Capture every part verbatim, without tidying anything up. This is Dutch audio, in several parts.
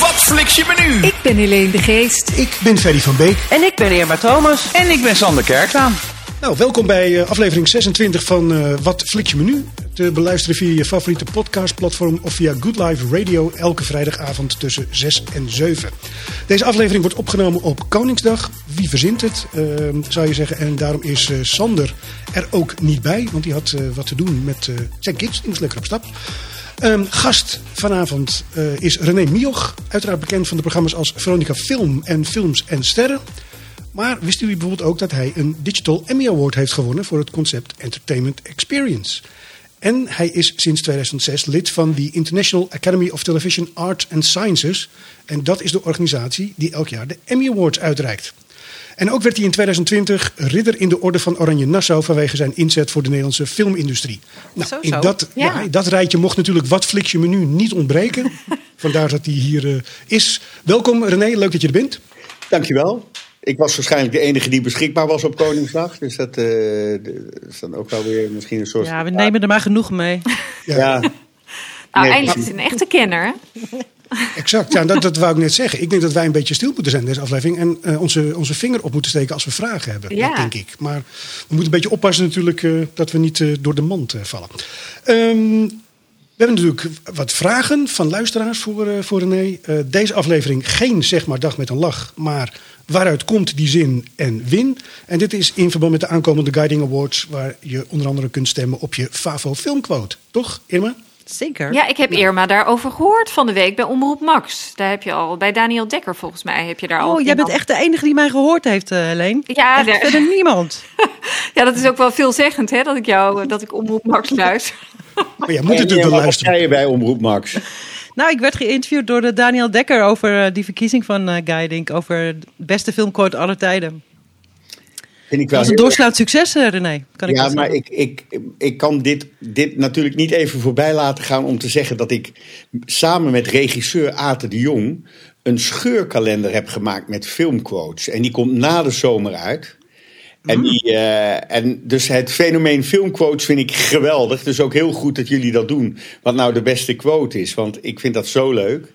Wat flikje menu? Ik ben Helene de Geest. Ik ben Ferry van Beek. En ik ben Irma Thomas. En ik ben Sander Kerklaan. Nou, welkom bij uh, aflevering zesentwintig van uh, Wat flikje menu. Te beluisteren via je favoriete podcastplatform of via Good Life Radio elke vrijdagavond tussen zes en zeven. Deze aflevering wordt opgenomen op Koningsdag. Wie verzint het, uh, zou je zeggen. En daarom is uh, Sander er ook niet bij, want die had uh, wat te doen met uh, zijn kids. Die moest lekker op stap. Um, gast vanavond uh, is René Mioch, uiteraard bekend van de programma's als Veronica Film en Films en Sterren. Maar wist u bijvoorbeeld ook dat hij een Digital Emmy Award heeft gewonnen voor het concept Entertainment Experience? En hij is sinds tweeduizend zes lid van de International Academy of Television Arts and Sciences. En dat is de organisatie die elk jaar de Emmy Awards uitreikt. En ook werd hij in tweeduizend twintig ridder in de orde van Oranje Nassau vanwege zijn inzet voor de Nederlandse filmindustrie. Nou, zo, zo. In dat, ja. Ja, dat rijtje mocht natuurlijk Wat flikje menu niet ontbreken. Vandaar dat hij hier uh, is. Welkom René, leuk dat je er bent. Dankjewel. Ik was waarschijnlijk de enige die beschikbaar was op Koningsdag. Dus dat uh, is dan ook wel weer misschien een soort... Ja, we nemen er maar genoeg mee. Ja. Ja. Nou, nee, eindelijk is het een echte kenner, hè? Exact, ja, dat, dat wou ik net zeggen. Ik denk dat wij een beetje stil moeten zijn in deze aflevering. En uh, onze, onze vinger op moeten steken als we vragen hebben, ja. Dat denk ik. Maar we moeten een beetje oppassen natuurlijk uh, dat we niet uh, door de mand uh, vallen. Um, We hebben natuurlijk wat vragen van luisteraars voor, uh, voor René. Uh, deze aflevering geen zeg maar dag met een lach, maar waaruit komt die zin en win? En dit is in verband met de aankomende Guiding Awards, waar je onder andere kunt stemmen op je favo filmquote. Toch, Irma? Zeker. Ja, ik heb Irma daarover gehoord van de week bij Omroep Max. Daar heb je al, bij Daniel Dekker volgens mij heb je daar oh, al... Oh, jij iemand. Bent echt de enige die mij gehoord heeft, uh, Helene. Ja, daar... verder niemand. Ja, dat is ook wel veelzeggend, hè, dat ik jou, dat ik Omroep Max luister. Maar jij moet natuurlijk wel luisteren. Wat zei je bij Omroep Max? Nou, ik werd geïnterviewd door de Daniel Dekker over uh, die verkiezing van uh, Guiding. Over beste filmquote aller tijden. Vind ik wel dat is een doorslaand succes, René. Kan ik ja, maar ik, ik, ik kan dit, dit natuurlijk niet even voorbij laten gaan om te zeggen dat ik samen met regisseur Aate de Jong een scheurkalender heb gemaakt met filmquotes. En die komt na de zomer uit. En, die, uh, en dus het fenomeen filmquotes vind ik geweldig. Dus ook heel goed dat jullie dat doen. Wat nou de beste quote is. Want ik vind dat zo leuk.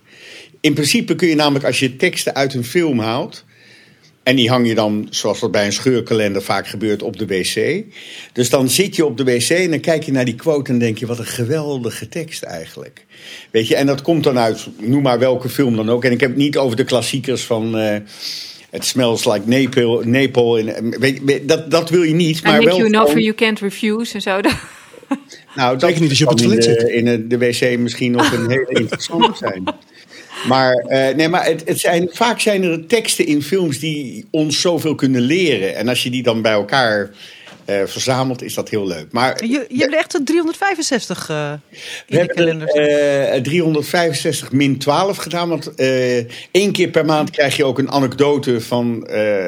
In principe kun je namelijk als je teksten uit een film haalt. En die hang je dan, zoals dat bij een scheurkalender vaak gebeurt, op de wc. Dus dan zit je op de wc en dan kijk je naar die quote en denk je... wat een geweldige tekst eigenlijk. Weet je, en dat komt dan uit, noem maar welke film dan ook. En ik heb het niet over de klassiekers van... Uh, It smells like Naples. Naples in, weet je, dat, dat wil je niet. Maar I make you an offer you can't refuse en zo. Nou, dat kan niet als je op het toilet zit. In de, de wc misschien nog een hele interessante zijn. Maar, uh, nee, maar het, het zijn, vaak zijn er teksten in films die ons zoveel kunnen leren. En als je die dan bij elkaar... Uh, verzameld is dat heel leuk. Maar, je je hebt echt een driehonderdvijfenzestig uh, in de kalender. Uh, driehonderdvijfenzestig min twaalf gedaan. Want uh, één keer per maand krijg je ook een anekdote van, uh,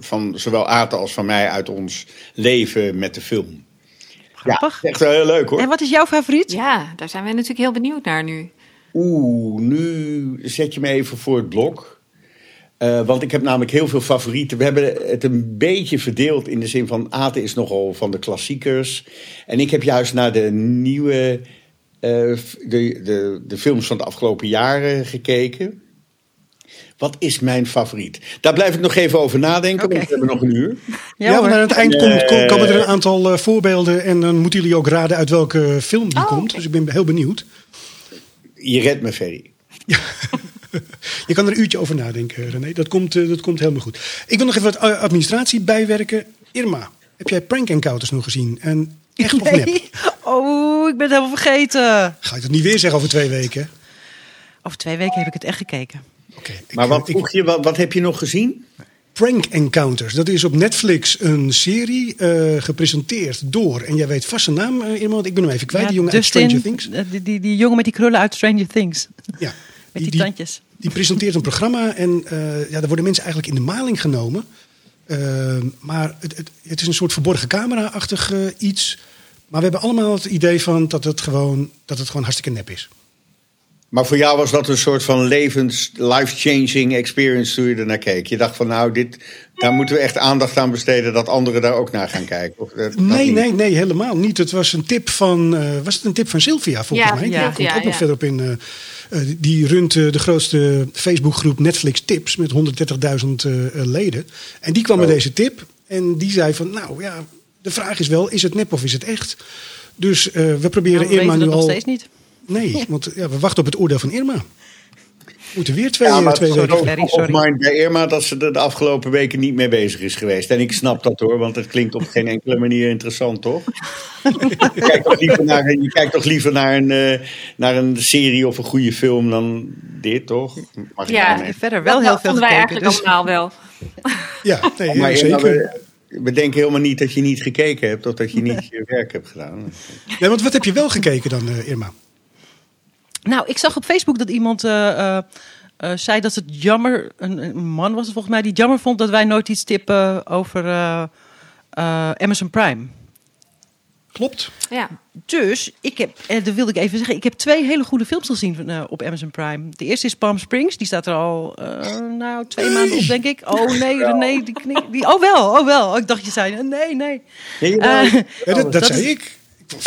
van zowel Aten als van mij uit ons leven met de film. Grappig. Ja, echt wel heel leuk hoor. En wat is jouw favoriet? Ja, daar zijn we natuurlijk heel benieuwd naar nu. Oeh, nu zet je me even voor het blok. Uh, want ik heb namelijk heel veel favorieten. We hebben het een beetje verdeeld in de zin van... Aten is nogal van de klassiekers. En ik heb juist naar de nieuwe... Uh, de, de, de films van de afgelopen jaren gekeken. Wat is mijn favoriet? Daar blijf ik nog even over nadenken, okay. Want we hebben nog een uur. Ja, ja, want aan het eind komt, kom, komen er een aantal uh, voorbeelden... en dan moeten jullie ook raden uit welke film die oh, komt. Okay. Dus ik ben heel benieuwd. Je redt me, Ferry. Ja. Je kan er een uurtje over nadenken, René. Dat komt, dat komt helemaal goed. Ik wil nog even wat administratie bijwerken. Irma, heb jij Prank Encounters nog gezien? En echt of nep? Nee. Oh, ik ben het helemaal vergeten. Ga je dat niet weer zeggen over twee weken? Over twee weken heb ik het echt gekeken. Okay, maar ik, wat, ik, je, wat, wat heb je nog gezien? Prank Encounters. Dat is op Netflix een serie uh, gepresenteerd door... en jij weet vast zijn naam, uh, Irma, want ik ben hem even kwijt. Ja, die jongen Dustin, uit Stranger Things. Die, die, die jongen met die krullen uit Stranger Things. Ja. Met die, die tandjes. Die, die presenteert een programma en uh, ja, daar worden mensen eigenlijk in de maling genomen. Uh, maar het, het, het is een soort verborgen camera-achtig uh, iets. Maar we hebben allemaal het idee van dat het gewoon, dat het gewoon hartstikke nep is. Maar voor jou was dat een soort van levens, life-changing experience toen je er naar keek. Je dacht van nou, dit, daar moeten we echt aandacht aan besteden dat anderen daar ook naar gaan kijken. Of dat, nee, dat niet? nee, nee, helemaal niet. Het was een tip van, uh, was het een tip van Sylvia volgens ja, mij? Ja, daar komt ja, ook ja. nog verder op in. Uh, uh, die runt uh, de grootste Facebookgroep Netflix Tips met honderddertigduizend uh, leden. En die kwam oh. met deze tip en die zei van nou ja, de vraag is wel, is het nep of is het echt? Dus uh, we proberen nou, Irma nu al... We weten het nog steeds niet. Nee, want ja, we wachten op het oordeel van Irma. We moeten weer twee, ja, maar twee sorry, weken... Sorry, sorry. Op mind bij Irma dat ze er de afgelopen weken niet mee bezig is geweest. En ik snap dat hoor, want het klinkt op geen enkele manier interessant, toch? Je kijkt toch liever naar, je kijkt toch liever naar, een, uh, naar een serie of een goede film dan dit, toch? Mag ja, ik verder wel heel veel gekeken. Dat vonden wij eigenlijk dus... allemaal wel. Ja, nee, maar zeker. We, we denken helemaal niet dat je niet gekeken hebt of dat je niet je werk hebt gedaan. Nee, want wat heb je wel gekeken dan, uh, Irma? Nou, ik zag op Facebook dat iemand uh, uh, uh, zei dat het jammer... Een, een man was het volgens mij die jammer vond dat wij nooit iets tippen over uh, uh, Amazon Prime. Klopt. Ja. Dus, ik heb, uh, dat wilde ik even zeggen, ik heb twee hele goede films gezien van, uh, op Amazon Prime. De eerste is Palm Springs, die staat er al uh, nou, twee nee. maanden op, denk ik. Oh nee, René, die knik, die, oh wel, oh wel. Ik dacht je zei, nee, nee. nee uh, ja, dat, dat, dat zei is, ik.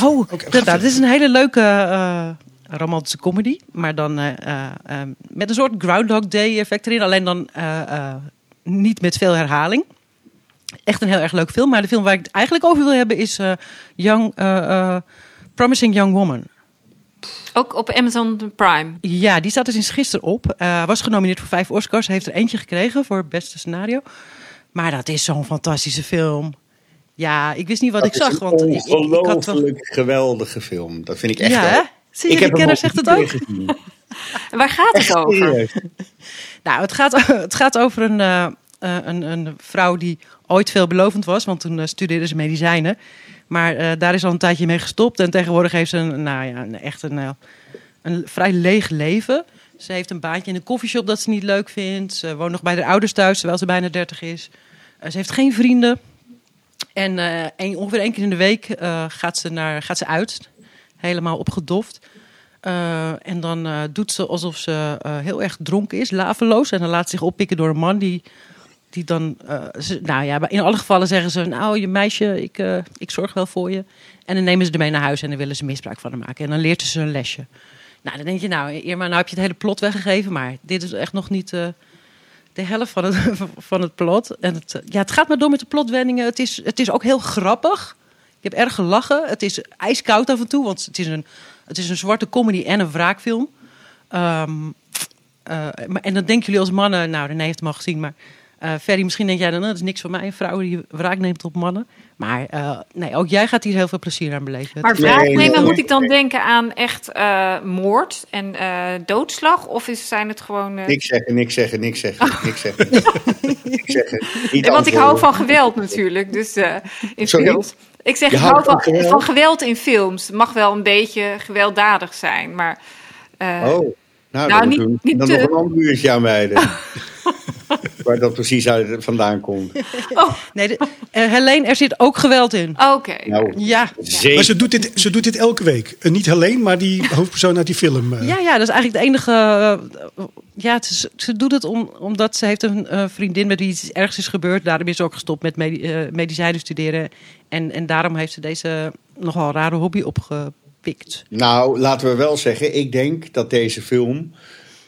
Oh, okay, dat, dat is een hele leuke... Uh, Een romantische comedy, maar dan uh, uh, uh, met een soort Groundhog Day effect erin. Alleen dan uh, uh, niet met veel herhaling. Echt een heel erg leuk film. Maar de film waar ik het eigenlijk over wil hebben is uh, Young, uh, uh, Promising Young Woman. Ook op Amazon Prime? Ja, die staat dus sinds gisteren op. Uh, was genomineerd voor vijf Oscars. Heeft er eentje gekregen voor het beste scenario. Maar dat is zo'n fantastische film. Ja, ik wist niet wat dat ik zag. Want ongelooflijk ik, ik wel... geweldige film. Dat vind ik echt ja, leuk. Zie je, de kenner zegt het ook. Waar gaat het echt over? Nou, het gaat, het gaat over een, uh, een, een vrouw die ooit veelbelovend was. Want toen uh, studeerde ze medicijnen. Maar uh, daar is al een tijdje mee gestopt. En tegenwoordig heeft ze een, nou ja, een, echt een, een vrij leeg leven. Ze heeft een baantje in een koffieshop dat ze niet leuk vindt. Ze woont nog bij haar ouders thuis, terwijl ze bijna dertig is. Uh, ze heeft geen vrienden. En uh, een, ongeveer één keer in de week uh, gaat, ze naar, gaat ze uit... Helemaal opgedoft. Uh, en dan uh, doet ze alsof ze uh, heel erg dronken is, laveloos. En dan laat ze zich oppikken door een man die, die dan... Uh, ze, nou ja, in alle gevallen zeggen ze... Nou, je meisje, ik, uh, ik zorg wel voor je. En dan nemen ze ermee naar huis en dan willen ze misbruik van hem maken. En dan leert ze een lesje. Nou, dan denk je, nou Irma, nou heb je het hele plot weggegeven. Maar dit is echt nog niet uh, de helft van het, van het plot. En het, ja, het gaat maar door met de plotwendingen. Het is, het is ook heel grappig. Ik heb erg gelachen. Het is ijskoud af en toe, want het is een, het is een zwarte comedy en een wraakfilm. Um, uh, en dan denken jullie als mannen, nou René heeft hem al gezien, maar uh, Ferry, misschien denk jij dan, dat is niks voor mij, een vrouw die wraak neemt op mannen. Maar uh, nee, ook jij gaat hier heel veel plezier aan beleven. Maar wraak nemen, nee, nee, moet ik dan nee. denken aan echt uh, moord en uh, doodslag? Of is, zijn het gewoon... Uh... Niks zeggen, niks zeggen, niks zeggen, oh. niks zeggen. niks zeggen. Niet ja, want ik hou van geweld natuurlijk, dus uh, in films. Ik zeg, ik hou van, van geweld in films. Het mag wel een beetje gewelddadig zijn, maar... Uh, oh, nou, nou dan niet, doen. niet dan te... nog een ander uurtje aanwijden. Waar dat precies uit vandaan komt. Oh. Nee, de, uh, Helene, er zit ook geweld in. Oké. Okay. Nou, ja. Maar ze doet, dit, ze doet dit elke week. Uh, niet Helene, maar die hoofdpersoon uit die film. Uh. Ja, ja, dat is eigenlijk het enige... Uh, ja, het is, ze doet het om, omdat ze heeft een uh, vriendin met wie iets ergs is gebeurd. Daarom is ze ook gestopt met med- uh, medicijnen studeren. En, en daarom heeft ze deze nogal rare hobby opgepikt. Nou, laten we wel zeggen, ik denk dat deze film...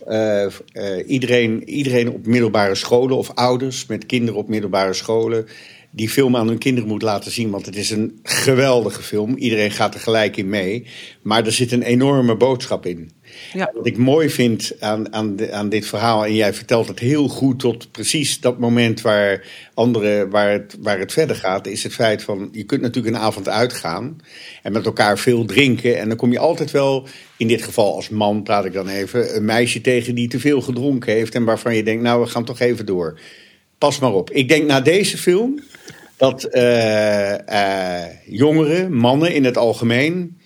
Uh, uh, iedereen, iedereen op middelbare scholen of ouders met kinderen op middelbare scholen die film aan hun kinderen moet laten zien, want het is een geweldige film. Iedereen gaat er gelijk in mee, maar er zit een enorme boodschap in. Ja. Wat ik mooi vind aan, aan, de, aan dit verhaal, en jij vertelt het heel goed tot precies dat moment waar, anderen, waar, het, waar het verder gaat, is het feit van, je kunt natuurlijk een avond uitgaan en met elkaar veel drinken. En dan kom je altijd wel, in dit geval als man praat ik dan even, een meisje tegen die te veel gedronken heeft en waarvan je denkt, nou we gaan toch even door. Pas maar op. Ik denk na deze film dat uh, uh, jongeren, mannen in het algemeen,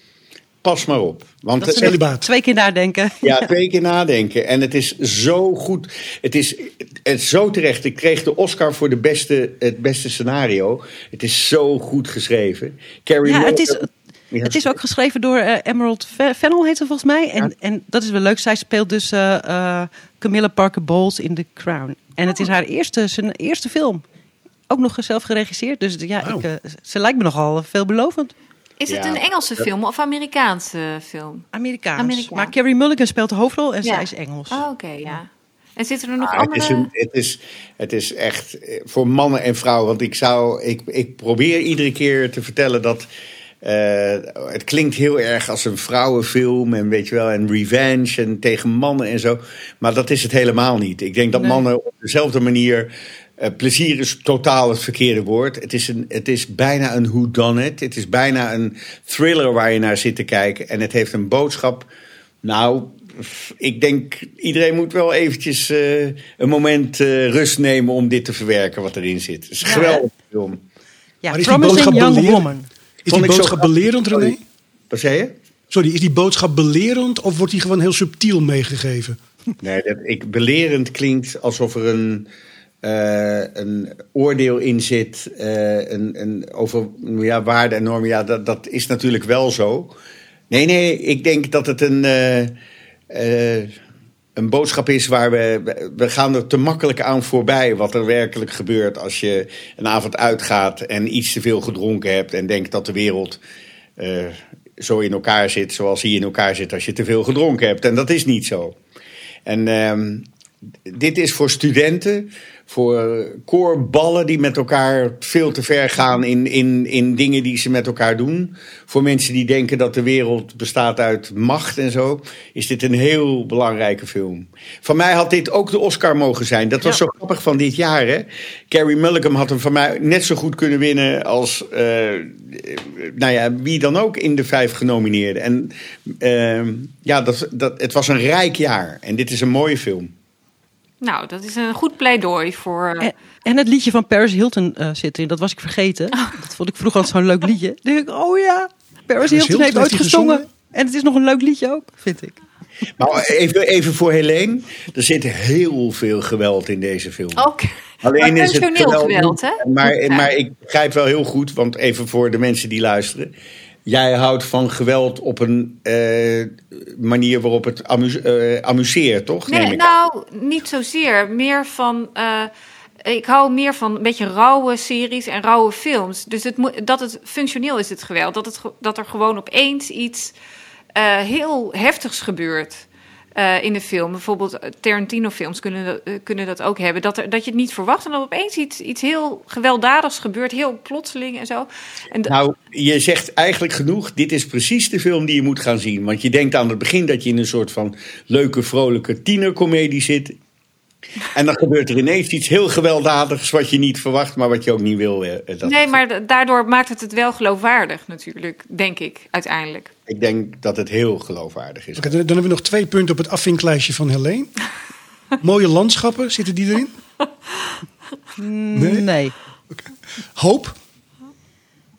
pas maar op. Want dat is echt, twee keer nadenken. Ja, twee keer nadenken. En het is zo goed. Het is, het is zo terecht. Ik kreeg de Oscar voor de beste, het beste scenario. Het is zo goed geschreven. Carey ja, Mulligan, het is... Ja, het is ook geschreven door uh, Emerald Fennell, heet ze volgens mij. En, ja. en dat is wel leuk. Zij speelt dus uh, uh, Camilla Parker Bowles in The Crown. En het is haar eerste, zijn eerste film. Ook nog zelf geregisseerd. Dus ja, wow. ik, uh, ze lijkt me nogal veelbelovend. Is ja. het een Engelse film of Amerikaanse film? Amerikaans. Amerikaans. Maar Carey Mulligan speelt de hoofdrol en ja. zij is Engels. Oh, oké, okay, ja. En zitten er nog ah, andere... Het is, een, het, is, het is echt voor mannen en vrouwen. Want ik, zou, ik, ik probeer iedere keer te vertellen dat... Uh, het klinkt heel erg als een vrouwenfilm en weet je wel, en revenge en tegen mannen en zo. Maar dat is het helemaal niet. Ik denk dat nee. mannen op dezelfde manier... Uh, plezier is totaal het verkeerde woord. Het is, een, het is bijna een whodunit. Het is bijna een thriller waar je naar zit te kijken. En het heeft een boodschap... Nou, ik denk iedereen moet wel eventjes uh, een moment uh, rust nemen... om dit te verwerken wat erin zit. Het is een geweldige film. Ja, maar is die boodschap belerend? Is die boodschap belerend, René? Wat zei je? Sorry, is die boodschap belerend of wordt die gewoon heel subtiel meegegeven? Nee, dat, ik, belerend klinkt alsof er een... Uh, een oordeel in zit uh, een, een over ja, waarden en normen. Ja, dat, dat is natuurlijk wel zo. Nee, nee, ik denk dat het een, uh, uh, een boodschap is waar we... We gaan er te makkelijk aan voorbij wat er werkelijk gebeurt... als je een avond uitgaat en iets te veel gedronken hebt... en denkt dat de wereld uh, zo in elkaar zit zoals hij in elkaar zit... als je te veel gedronken hebt. En dat is niet zo. En... Uh, Dit is voor studenten, voor koorballen die met elkaar veel te ver gaan in, in, in dingen die ze met elkaar doen. Voor mensen die denken dat de wereld bestaat uit macht en zo, is dit een heel belangrijke film. Van mij had dit ook de Oscar mogen zijn. Dat was ja. zo grappig van dit jaar, hè. Carey Mulligan had hem van mij net zo goed kunnen winnen als uh, nou ja, wie dan ook in de vijf genomineerden. En uh, ja, dat, dat, het was een rijk jaar en dit is een mooie film. Nou, dat is een goed pleidooi voor... En, en het liedje van Paris Hilton uh, zit erin. Dat was ik vergeten. Oh. Dat vond ik vroeger altijd zo'n leuk liedje. Dan denk ik, oh ja, Paris, Paris Hilton, Hilton heeft ooit gezongen. gezongen. En het is nog een leuk liedje ook, vind ik. Maar even, even voor Helene. Er zit heel veel geweld in deze film. Oké. Okay. Alleen is het geweld, geweld hè? Maar, maar ik begrijp wel heel goed, want even voor de mensen die luisteren. Jij houdt van geweld op een uh, manier waarop het amuse- uh, amuseert, toch? Nee, Neem ik nou, aan. Niet zozeer. Meer van... Uh, ik hou meer van een beetje rauwe series en rauwe films. Dus het mo- dat het functioneel is, het geweld. Dat, het ge- dat er gewoon opeens iets uh, heel heftigs gebeurt uh, in de film. Bijvoorbeeld Tarantino-films kunnen, uh, kunnen dat ook hebben. Dat, er, dat je het niet verwacht en dat opeens iets, iets heel gewelddadigs gebeurt. Heel plotseling en zo. En d- nou... Je zegt eigenlijk genoeg, dit is precies de film die je moet gaan zien. Want je denkt aan het begin dat je in een soort van leuke, vrolijke tienercomedie zit. En dan gebeurt er ineens iets heel gewelddadigs wat je niet verwacht, maar wat je ook niet wil. Eh, dat nee, maar daardoor maakt het het wel geloofwaardig natuurlijk, denk ik, uiteindelijk. Ik denk dat het heel geloofwaardig is. Okay, dan hebben we nog twee punten op het afvinklijstje van Helene. Mooie landschappen, zitten die erin? Nee. nee. Okay. Hoop?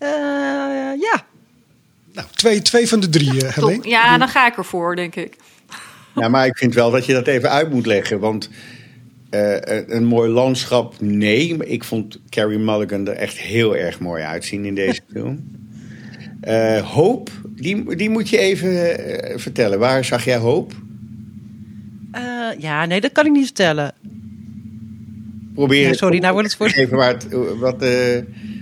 Uh, ja. Nou, twee, twee van de drie, Helene. Top. Ja, dan ga ik ervoor, denk ik. Ja, maar ik vind wel dat je dat even uit moet leggen. Want uh, een mooi landschap, nee. Ik vond Carey Mulligan er echt heel erg mooi uitzien in deze film. Uh, hoop, die, die moet je even uh, vertellen. Waar zag jij hoop? Uh, ja, nee, dat kan ik niet vertellen. Probeer nee, sorry, nou wordt het voor... Even waar het, wat... Uh,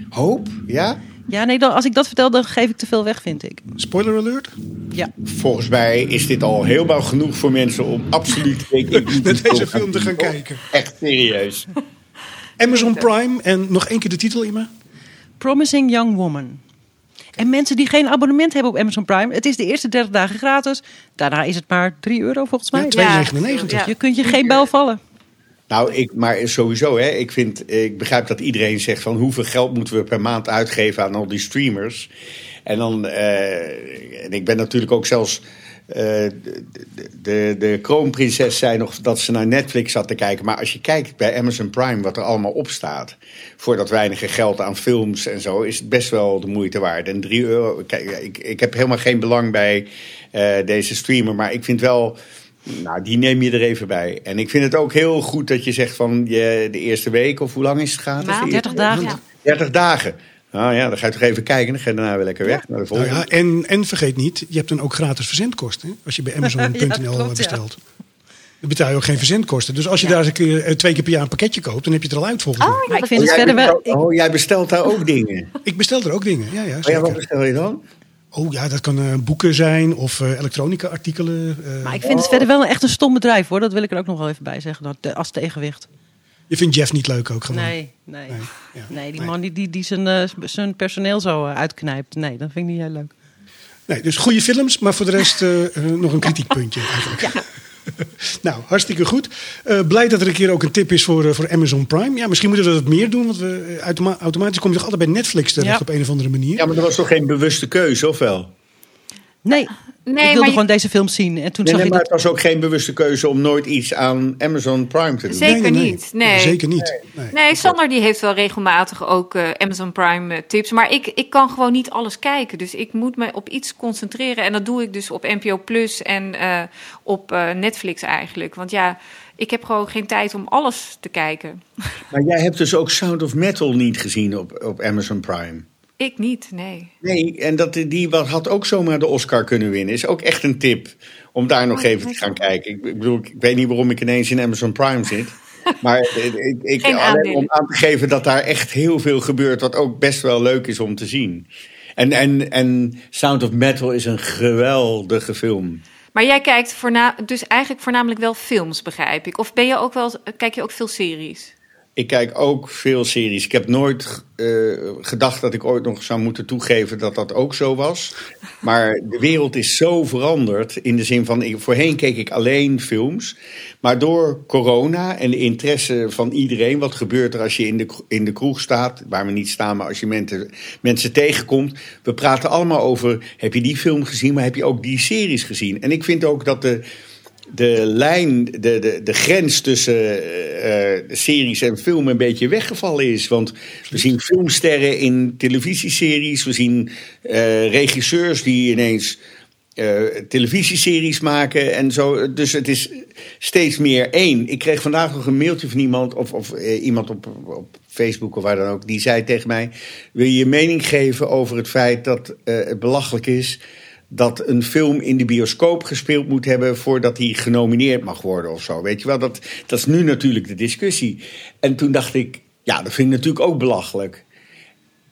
hoop, ja? Ja, nee, dan, als ik dat vertel, dan geef ik te veel weg, vind ik. Spoiler alert? Ja. Volgens mij is dit al helemaal genoeg voor mensen om absoluut met deze film te gaan kijken. Echt serieus. Amazon Prime en nog één keer de titel, Irma. Promising Young Woman. En mensen die geen abonnement hebben op Amazon Prime, het is de eerste dertig dagen gratis. Daarna is het maar drie euro volgens mij. Ja, twee negenennegentig. Ja. Je kunt je geen bel vallen. Nou, ik, maar sowieso, hè, ik, vind, ik begrijp dat iedereen zegt van hoeveel geld moeten we per maand uitgeven aan al die streamers. En dan, eh, en ik ben natuurlijk ook zelfs eh, de, de, de kroonprinses zei nog dat ze naar Netflix zat te kijken. Maar als je kijkt bij Amazon Prime wat er allemaal op staat, voor dat weinige geld aan films en zo, is het best wel de moeite waard. En drie euro, kijk, ik, ik heb helemaal geen belang bij eh, deze streamer, maar ik vind wel... Nou, die neem je er even bij. En ik vind het ook heel goed dat je zegt van je, de eerste week, of hoe lang is het gaan? dertig dagen. dertig dagen. Nou ja, dan ga je toch even kijken en dan ga je daarna weer lekker weg. Ja. Naar de nou ja, en, en vergeet niet, je hebt dan ook gratis verzendkosten. Als je bij Amazon punt n l ja, bestelt. Ja. Dan betaal je ook geen verzendkosten. Dus als je ja. daar eens een keer, twee keer per jaar een pakketje koopt, dan heb je het er al uit volgens mij. Oh, ja, ik vind oh, het verder wel. Bestelt, oh, jij bestelt daar ook dingen? Ik bestel er ook dingen, ja. ja, ja wat bestel je dan? Oh ja, dat kan uh, boeken zijn of uh, elektronica artikelen. Uh. Maar ik vind het verder wel echt een stom bedrijf, hoor. Dat wil ik er ook nog wel even bij zeggen, als tegenwicht. Je vindt Jeff niet leuk ook gewoon? Nee, nee. Nee, ja. nee die nee. man die, die, die zijn, uh, zijn personeel zo uh, uitknijpt. Nee, dat vind ik niet heel leuk. Nee, dus goede films, maar voor de rest uh, nog een kritiekpuntje eigenlijk. Ja. Nou, hartstikke goed. Uh, blij dat er een keer ook een tip is voor, uh, voor Amazon Prime. Ja, misschien moeten we dat meer doen, want we, uh, automa- automatisch kom je toch altijd bij Netflix terecht ja. op een of andere manier. Ja, maar dat was toch geen bewuste keuze, of wel? Nee, nee ik wilde maar je... gewoon deze film zien. En toen nee, zag nee, je maar dat... het was ook geen bewuste keuze om nooit iets aan Amazon Prime te doen. Zeker nee, nee, nee. niet. Nee. Zeker niet. Nee, nee. nee Sander die heeft wel regelmatig ook uh, Amazon Prime uh, tips. Maar ik, ik kan gewoon niet alles kijken. Dus ik moet me op iets concentreren. En dat doe ik dus op N P O Plus en uh, op uh, Netflix eigenlijk. Want ja, ik heb gewoon geen tijd om alles te kijken. Maar jij hebt dus ook Sound of Metal niet gezien op, op Amazon Prime? Ik niet, nee. Nee, en dat, die wat had ook zomaar de Oscar kunnen winnen. Is ook echt een tip om daar nog oh, even te gaan kijken. Ik, ik bedoel, ik weet niet waarom ik ineens in Amazon Prime zit. Maar ik, ik, alleen om aan te geven dat daar echt heel veel gebeurt. Wat ook best wel leuk is om te zien. En, en, en Sound of Metal is een geweldige film. Maar jij kijkt voorna- dus eigenlijk voornamelijk wel films, begrijp ik. Of ben je ook wel, kijk je ook veel series? Ik kijk ook veel series. Ik heb nooit uh, gedacht dat ik ooit nog zou moeten toegeven dat dat ook zo was. Maar de wereld is zo veranderd in de zin van... Ik, voorheen keek ik alleen films. Maar door corona en de interesse van iedereen... wat gebeurt er als je in de, in de kroeg staat... waar we niet staan, maar als je mensen, mensen tegenkomt... we praten allemaal over... heb je die film gezien, maar heb je ook die series gezien? En ik vind ook dat de... de lijn, de, de, de grens tussen uh, series en film een beetje weggevallen is. Want we zien filmsterren in televisieseries. We zien uh, regisseurs die ineens uh, televisieseries maken en zo. Dus het is steeds meer één. Ik kreeg vandaag nog een mailtje van iemand, of, of uh, iemand op, op Facebook of waar dan ook. Die zei tegen mij, wil je je mening geven over het feit dat uh, het belachelijk is... dat een film in de bioscoop gespeeld moet hebben... voordat hij genomineerd mag worden of zo. Weet je wel, dat, dat is nu natuurlijk de discussie. En toen dacht ik, ja, dat vind ik natuurlijk ook belachelijk.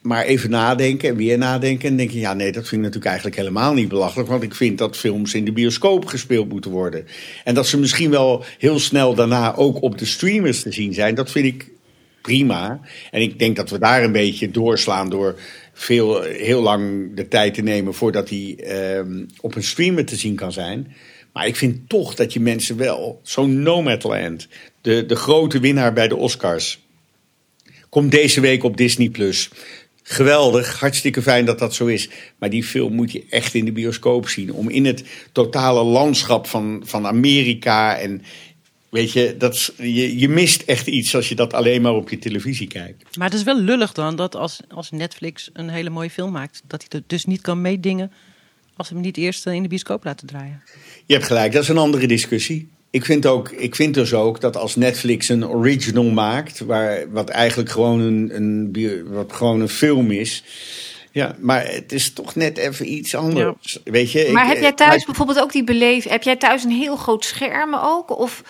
Maar even nadenken en weer nadenken... en denk je, ja, nee, dat vind ik natuurlijk eigenlijk helemaal niet belachelijk... want ik vind dat films in de bioscoop gespeeld moeten worden. En dat ze misschien wel heel snel daarna ook op de streamers te zien zijn... dat vind ik prima. En ik denk dat we daar een beetje doorslaan door... Veel, heel lang de tijd te nemen voordat hij uh, op een streamer te zien kan zijn. Maar ik vind toch dat je mensen wel, zo'n Nomadland, de, de grote winnaar bij de Oscars, komt deze week op Disney Plus. Geweldig, hartstikke fijn dat dat zo is. Maar die film moet je echt in de bioscoop zien. Om in het totale landschap van, van Amerika en... Weet je, dat, je, je mist echt iets als je dat alleen maar op je televisie kijkt. Maar het is wel lullig dan dat als, als Netflix een hele mooie film maakt... dat hij het dus niet kan meedingen als ze hem niet eerst in de bioscoop laten draaien. Je hebt gelijk, dat is een andere discussie. Ik vind, ook, ik vind dus ook dat als Netflix een original maakt... Waar, wat eigenlijk gewoon een, een, wat gewoon een film is... Ja, maar het is toch net even iets anders, ja. Weet je. Maar ik, heb jij thuis maar... bijvoorbeeld ook die beleving... heb jij thuis een heel groot scherm ook? Of...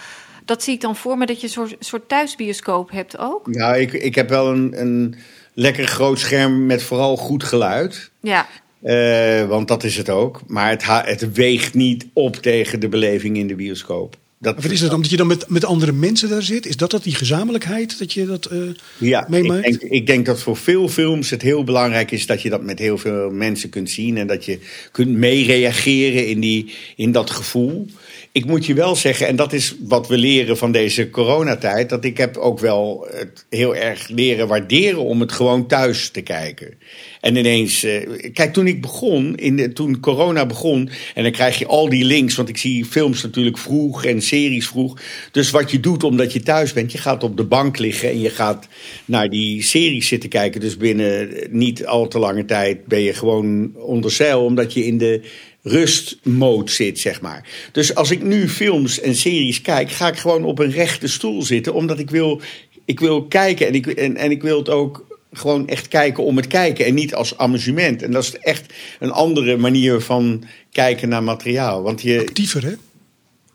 Dat zie ik dan voor me, dat je een soort, soort thuisbioscoop hebt ook. Nou, ik, ik heb wel een, een lekker groot scherm met vooral goed geluid. Ja. Uh, want dat is het ook. Maar het, ha- het weegt niet op tegen de beleving in de bioscoop. Dat maar wat is dat, omdat je dan met, met andere mensen daar zit? Is dat, dat die gezamenlijkheid dat je dat uh, ja, meemaakt? Ik denk, ik denk dat voor veel films het heel belangrijk is... dat je dat met heel veel mensen kunt zien... en dat je kunt meereageren in, die, in dat gevoel... Ik moet je wel zeggen, en dat is wat we leren van deze coronatijd... dat ik heb ook wel het heel erg leren waarderen om het gewoon thuis te kijken. En ineens... Eh, kijk, toen ik begon, in de, toen corona begon... en dan krijg je al die links, want ik zie films natuurlijk vroeg... en series vroeg. Dus wat je doet omdat je thuis bent... je gaat op de bank liggen en je gaat naar die series zitten kijken. Dus binnen niet al te lange tijd ben je gewoon onder zeil... omdat je in de... rustmode zit, zeg maar. Dus als ik nu films en series kijk... ga ik gewoon op een rechte stoel zitten... omdat ik wil, ik wil kijken en ik, en, en ik wil het ook gewoon echt kijken om het kijken en niet als amusement. En dat is echt een andere manier van kijken naar materiaal. Want je, actiever, hè?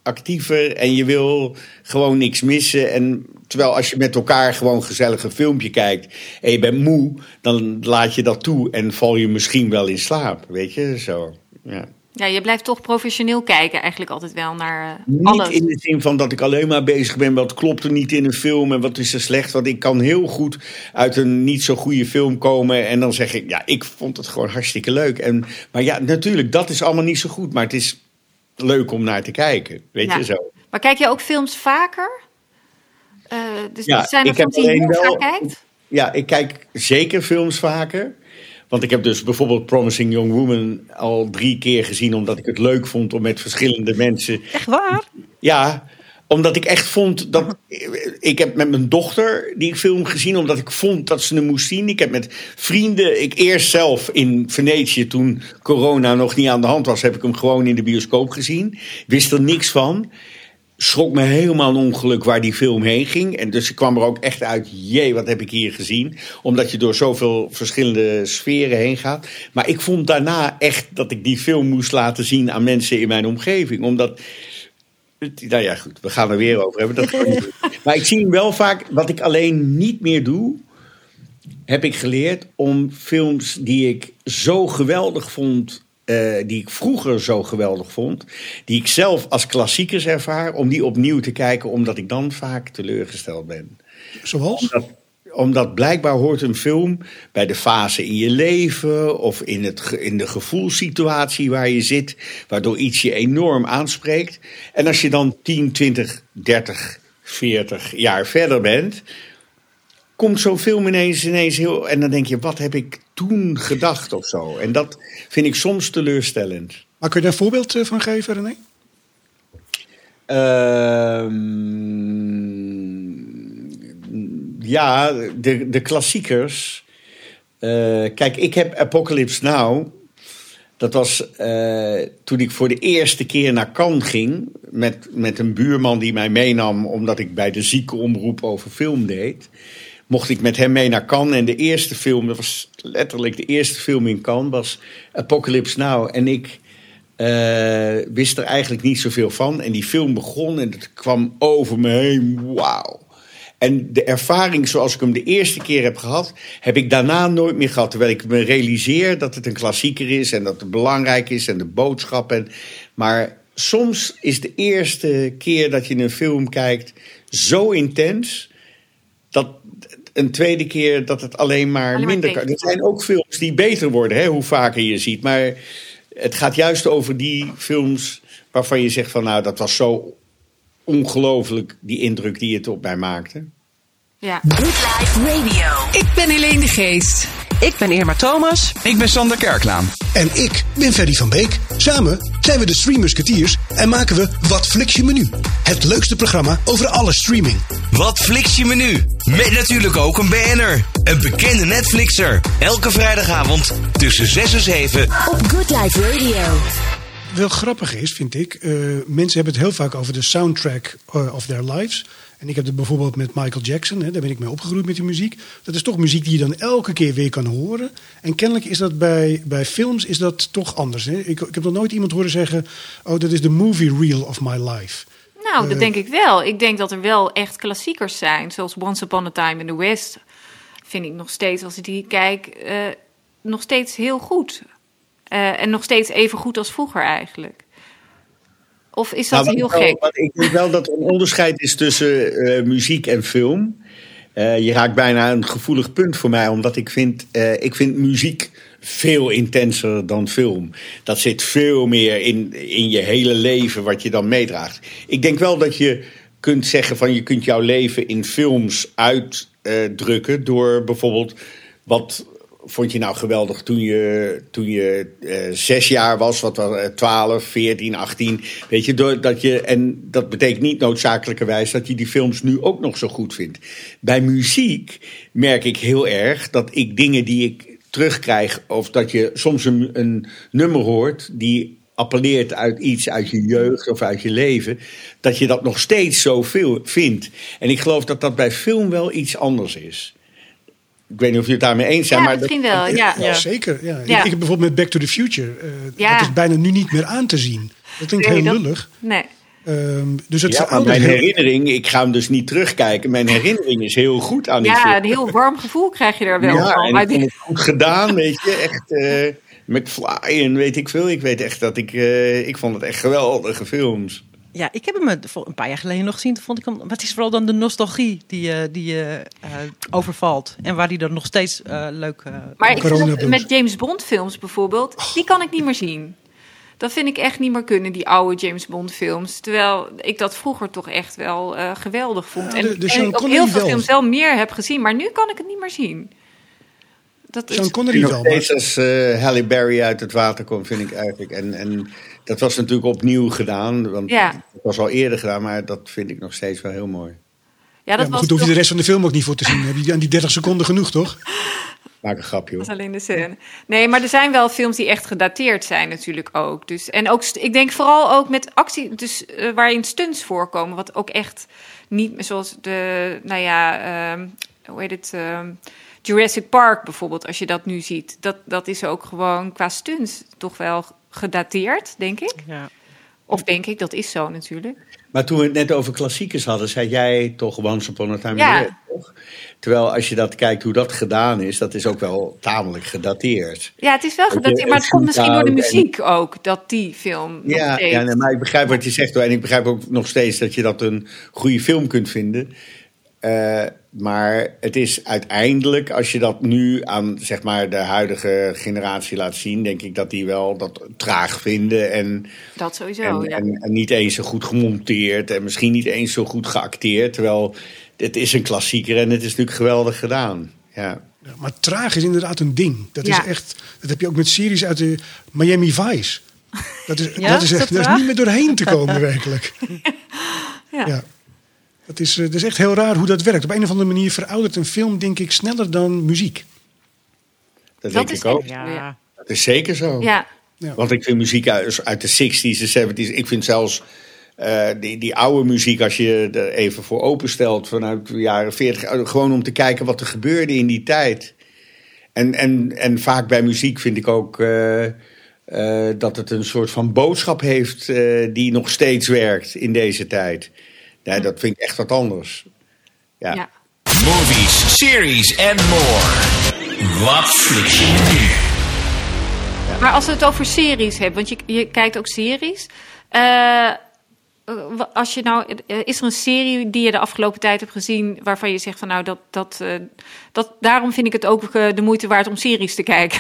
Actiever en je wil gewoon niks missen. En terwijl als je met elkaar gewoon gezellig een filmpje kijkt en je bent moe, dan laat je dat toe en val je misschien wel in slaap, weet je, zo, ja. Ja, je blijft toch professioneel kijken eigenlijk altijd wel naar uh, alles. Niet in de zin van dat ik alleen maar bezig ben, wat klopt er niet in een film en wat is er slecht. Want ik kan heel goed uit een niet zo goede film komen en dan zeg ik, ja, ik vond het gewoon hartstikke leuk. En, maar ja, natuurlijk, dat is allemaal niet zo goed, maar het is leuk om naar te kijken, weet ja. je zo. Maar kijk je ook films vaker? Uh, dus ja, zijn er films die je heel vaak kijkt? Ja, ik kijk zeker films vaker. Want ik heb dus bijvoorbeeld Promising Young Woman al drie keer gezien, omdat ik het leuk vond om met verschillende mensen... Echt waar? Ja, omdat ik echt vond dat... Ik heb met mijn dochter die film gezien, omdat ik vond dat ze hem moest zien. Ik heb met vrienden... Ik eerst zelf in Venetië, toen corona nog niet aan de hand was, heb ik hem gewoon in de bioscoop gezien. Wist er niks van. Schrok me helemaal een ongeluk waar die film heen ging. En dus ik kwam er ook echt uit, jee, wat heb ik hier gezien? Omdat je door zoveel verschillende sferen heen gaat. Maar ik vond daarna echt dat ik die film moest laten zien aan mensen in mijn omgeving. Omdat, nou ja, goed, we gaan er weer over hebben. Dat kan niet. Maar ik zie hem wel vaak, wat ik alleen niet meer doe, heb ik geleerd om films die ik zo geweldig vond... Uh, die ik vroeger zo geweldig vond, die ik zelf als klassiekers ervaar, om die opnieuw te kijken, omdat ik dan vaak teleurgesteld ben. Zoals? Omdat, omdat blijkbaar hoort een film bij de fase in je leven of in, het, in de gevoelssituatie waar je zit, waardoor iets je enorm aanspreekt. En als je dan tien, twintig, dertig, veertig jaar verder bent, komt zo'n film ineens, ineens heel... En dan denk je, wat heb ik toen gedacht of zo? En dat vind ik soms teleurstellend. Maar kun je daar een voorbeeld van geven, René? Uh, ja, de, de klassiekers. Uh, kijk, ik heb Apocalypse Now. Dat was uh, toen ik voor de eerste keer naar Cannes ging... Met, met een buurman die mij meenam... omdat ik bij de ziekenomroep over film deed... mocht ik met hem mee naar Cannes. En de eerste film, dat was letterlijk de eerste film in Cannes, was Apocalypse Now. En ik uh, wist er eigenlijk niet zoveel van. En die film begon en het kwam over me heen. Wauw. En de ervaring zoals ik hem de eerste keer heb gehad, heb ik daarna nooit meer gehad. Terwijl ik me realiseer dat het een klassieker is en dat het belangrijk is en de boodschap. En, maar soms is de eerste keer dat je een film kijkt zo intens, dat een tweede keer dat het alleen maar, alleen maar minder kan. Er zijn ook films die beter worden, hè, hoe vaker je ziet. Maar het gaat juist over die films waarvan je zegt van, nou, dat was zo ongelooflijk, die indruk die het op mij maakte. Ja. Good Life Radio. Ik ben Helene de Geest. Ik ben Irma Thomas. Ik ben Sander Kerklaan. En ik ben Ferry van Beek. Samen zijn we de Three Musketeers en maken we Wat flikje menu. Het leukste programma over alle streaming. Wat flikje menu. Met natuurlijk ook een B N'er. Een bekende Netflixer. Elke vrijdagavond tussen zes en zeven. Op Good Life Radio. Wel grappig is, vind ik. Uh, mensen hebben het heel vaak over de soundtrack of their lives. En ik heb het bijvoorbeeld met Michael Jackson, hè, daar ben ik mee opgegroeid met die muziek. Dat is toch muziek die je dan elke keer weer kan horen. En kennelijk is dat bij, bij films is dat toch anders. Hè? Ik, ik heb nog nooit iemand horen zeggen, oh, dat is de movie reel of my life. Nou, uh, dat denk ik wel. Ik denk dat er wel echt klassiekers zijn. Zoals Once Upon a Time in the West vind ik nog steeds, als ik die kijk, uh, nog steeds heel goed. Uh, en nog steeds even goed als vroeger eigenlijk. Of is dat nou, heel wel, gek? Ik denk wel dat er een onderscheid is tussen uh, muziek en film. Uh, je raakt bijna een gevoelig punt voor mij. Omdat ik vind, uh, ik vind muziek veel intenser dan film. Dat zit veel meer in, in je hele leven wat je dan meedraagt. Ik denk wel dat je kunt zeggen van, je kunt jouw leven in films uitdrukken. Uh, door bijvoorbeeld, wat vond je nou geweldig toen je, toen je uh, zes jaar was, wat was uh, twaalf, veertien, achttien, weet je, door, dat je, en dat betekent niet noodzakelijkerwijs dat je die films nu ook nog zo goed vindt. Bij muziek merk ik heel erg dat ik dingen die ik terugkrijg, of dat je soms een, een nummer hoort die appelleert uit iets uit je jeugd of uit je leven, dat je dat nog steeds zoveel vindt. En ik geloof dat dat bij film wel iets anders is. Ik weet niet of je het daarmee eens bent. Ja, maar misschien dat, wel. Ja. Ja, zeker. Ja. Ja. Ik, ik bijvoorbeeld met Back to the Future. Uh, ja. Dat is bijna nu niet meer aan te zien. Dat klinkt nee, heel dat, lullig. Nee. Um, dus het ja, mijn heel... herinnering, ik ga hem dus niet terugkijken. Mijn herinnering is heel goed aan die film. Ja, een heel warm gevoel krijg je daar wel ja, van. Ja, en het goed gedaan, weet je. Echt uh, McFly en weet ik veel. Ik weet echt dat ik... Uh, ik vond het echt geweldige films. Ja, ik heb hem een paar jaar geleden nog gezien. Toen vond ik hem, maar het is vooral dan de nostalgie die je die, uh, overvalt. En waar die dan nog steeds uh, leuk... Uh, maar ik vind met James Bond films bijvoorbeeld, oh. die kan ik niet meer zien. Dat vind ik echt niet meer kunnen, die oude James Bond films. Terwijl ik dat vroeger toch echt wel uh, geweldig vond. Ja, de, de en Sean en ik ook heel veel wel. films wel meer heb gezien. Maar nu kan ik het niet meer zien. Dat Sean is... Connery wel. Steeds als uh, Halle Berry uit het water komt, vind ik eigenlijk... En, en dat was natuurlijk opnieuw gedaan. Want ja. dat was al eerder gedaan, maar dat vind ik nog steeds wel heel mooi. Ja, dat ja, maar goed, was... hoef je de rest van de film ook niet voor te zien. Heb je aan die dertig seconden genoeg, toch? Maak een grapje, hoor. Dat is alleen de scène. Nee, maar er zijn wel films die echt gedateerd zijn natuurlijk ook. Dus, en ook, ik denk vooral ook met actie, dus, uh, waarin stunts voorkomen. Wat ook echt niet, zoals de, nou ja, um, hoe heet het... Um, Jurassic Park bijvoorbeeld, als je dat nu ziet. Dat, dat is ook gewoon qua stunts toch wel gedateerd, denk ik. Ja. Of denk ik, dat is zo natuurlijk. Maar toen we het net over klassiekers hadden, zei jij toch Once Upon a Time ja. in Hollywood. Terwijl als je dat kijkt hoe dat gedaan is, dat is ook wel tamelijk gedateerd. Ja, het is wel gedateerd, maar het komt misschien door de muziek ook, dat die film ja, nog steeds... Ja, maar ik begrijp wat je zegt hoor. En ik begrijp ook nog steeds dat je dat een goede film kunt vinden... Uh, maar het is uiteindelijk, als je dat nu aan zeg maar, de huidige generatie laat zien... denk ik dat die wel dat traag vinden. En, dat sowieso, en, ja. en, en niet eens zo goed gemonteerd en misschien niet eens zo goed geacteerd. Terwijl het is een klassieker en het is natuurlijk geweldig gedaan. Ja. Ja, maar traag is inderdaad een ding. Dat, ja. is echt, dat heb je ook met series uit de Miami Vice. Dat is, ja, dat is, echt, dat dat is niet meer doorheen te komen, werkelijk. Ja. ja. Het is, is echt heel raar hoe dat werkt. Op een of andere manier veroudert een film, denk ik, sneller dan muziek. Dat, dat denk ik ook. Ja. Dat is zeker zo. Ja. Ja. Want ik vind muziek uit, uit de zestig's, de zeventig's... Ik vind zelfs uh, die, die oude muziek, als je er even voor openstelt... vanuit de jaren veertig, gewoon om te kijken wat er gebeurde in die tijd. En, en, en vaak bij muziek vind ik ook... Uh, uh, dat het een soort van boodschap heeft... Uh, die nog steeds werkt in deze tijd... Nee, dat vind ik echt wat anders. Ja. ja. Movies, series and more. Wat flikje menu. Ja. Maar als we het over series hebben, want je, je kijkt ook series. Uh, als je nou, is er een serie die je de afgelopen tijd hebt gezien... waarvan je zegt van nou, dat, dat, uh, dat, daarom vind ik het ook uh, de moeite waard om series te kijken?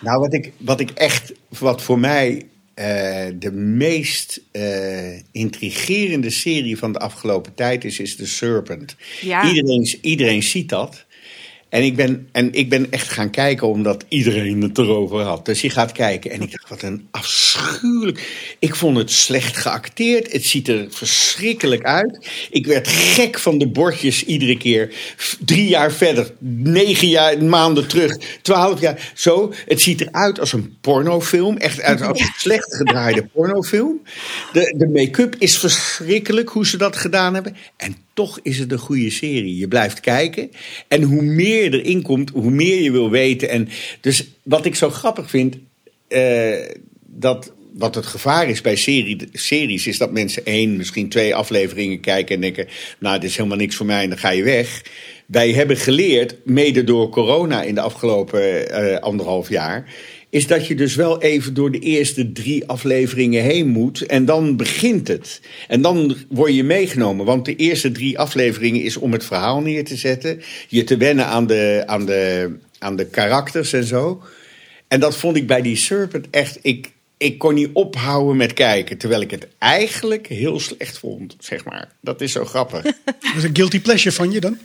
Nou, wat ik, wat ik echt, wat voor mij... Uh, de meest uh, intrigerende serie van de afgelopen tijd is, is The Serpent. Ja. Iedereen, iedereen ziet dat. En ik, ben, en ik ben echt gaan kijken omdat iedereen het erover had. Dus je gaat kijken en ik dacht, wat een afschuwelijk... Ik vond het slecht geacteerd. Het ziet er verschrikkelijk uit. Ik werd gek van de bordjes iedere keer. Drie jaar verder, negen jaar, maanden terug, twaalf jaar. Zo, het ziet eruit als een pornofilm. Echt uit als een slecht gedraaide pornofilm. De, de make-up is verschrikkelijk hoe ze dat gedaan hebben. En toch is het een goede serie. Je blijft kijken. En hoe meer je erin komt, hoe meer je wil weten. En dus wat ik zo grappig vind... Uh, dat wat het gevaar is bij serie, series... is dat mensen één, misschien twee afleveringen kijken... en denken, nou, dit is helemaal niks voor mij... en dan ga je weg. Wij hebben geleerd, mede door corona... in de afgelopen uh, anderhalf jaar... is dat je dus wel even door de eerste drie afleveringen heen moet... en dan begint het. En dan word je meegenomen. Want de eerste drie afleveringen is om het verhaal neer te zetten... je te wennen aan de, aan de, aan de karakters en zo. En dat vond ik bij die Serpent echt... Ik, ik kon niet ophouden met kijken... terwijl ik het eigenlijk heel slecht vond, zeg maar. Dat is zo grappig. Dat is een guilty pleasure van je dan?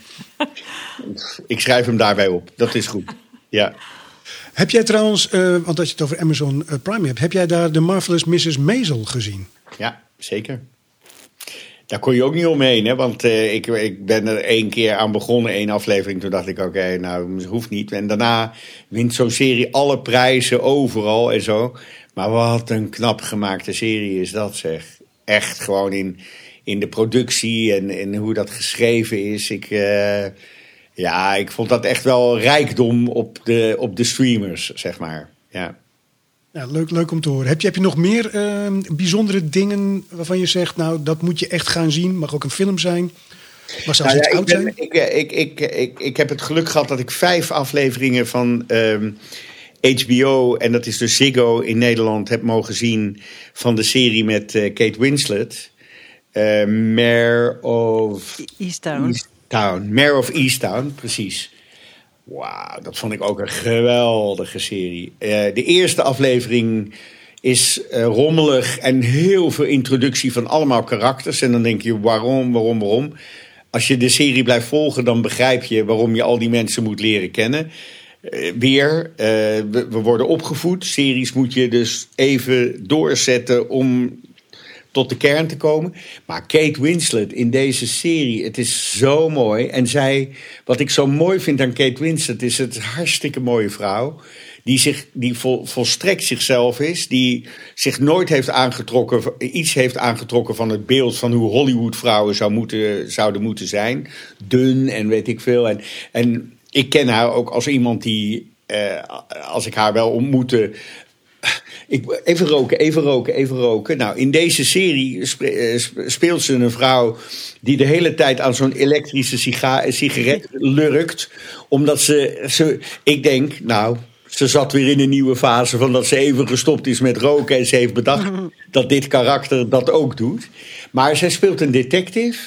Ik schrijf hem daarbij op. Dat is goed, ja. Heb jij trouwens, uh, want als je het over Amazon Prime hebt... heb jij daar de Marvelous missus Maisel gezien? Ja, zeker. Daar kon je ook niet omheen, hè? Want uh, ik, ik ben er één keer aan begonnen, één aflevering. Toen dacht ik, oké, okay, nou, dat hoeft niet. En daarna wint zo'n serie alle prijzen overal en zo. Maar wat een knap gemaakte serie is dat, zeg. Echt gewoon in, in de productie en, en hoe dat geschreven is. Ik... Uh, Ja, ik vond dat echt wel rijkdom op de, op de streamers, zeg maar. Ja. Ja, leuk, leuk om te horen. Heb je, heb je nog meer uh, bijzondere dingen waarvan je zegt, nou, dat moet je echt gaan zien. Mag ook een film zijn. Mag zelfs nou, iets ja, oud zijn. Ik, ik, ik, ik, ik heb het geluk gehad dat ik vijf afleveringen van um, H B O, en dat is dus Ziggo in Nederland, heb mogen zien van de serie met uh, Kate Winslet. Uh, Mare of Easttown. Easttown. Mare of Easttown, precies. Wauw, dat vond ik ook een geweldige serie. Uh, de eerste aflevering is uh, rommelig en heel veel introductie van allemaal karakters. En dan denk je, waarom, waarom, waarom? Als je de serie blijft volgen, dan begrijp je waarom je al die mensen moet leren kennen. Uh, weer, uh, we, we worden opgevoed. Series moet je dus even doorzetten om tot de kern te komen. Maar Kate Winslet in deze serie, het is zo mooi. En zij, wat ik zo mooi vind aan Kate Winslet, is het hartstikke mooie vrouw. Die, zich, die vol, volstrekt zichzelf is. Die zich nooit heeft aangetrokken, iets heeft aangetrokken van het beeld van hoe Hollywood-vrouwen zou moeten, zouden moeten zijn. Dun en weet ik veel. En, en ik ken haar ook als iemand die, eh, als ik haar wel ontmoette, Ik, even roken, even roken, even roken. Nou, in deze serie speelt ze een vrouw die de hele tijd aan zo'n elektrische siga- sigaret lurkt. Omdat ze, ze, ik denk, nou, ze zat weer in een nieuwe fase van dat ze even gestopt is met roken. En ze heeft bedacht dat dit karakter dat ook doet. Maar zij speelt een detective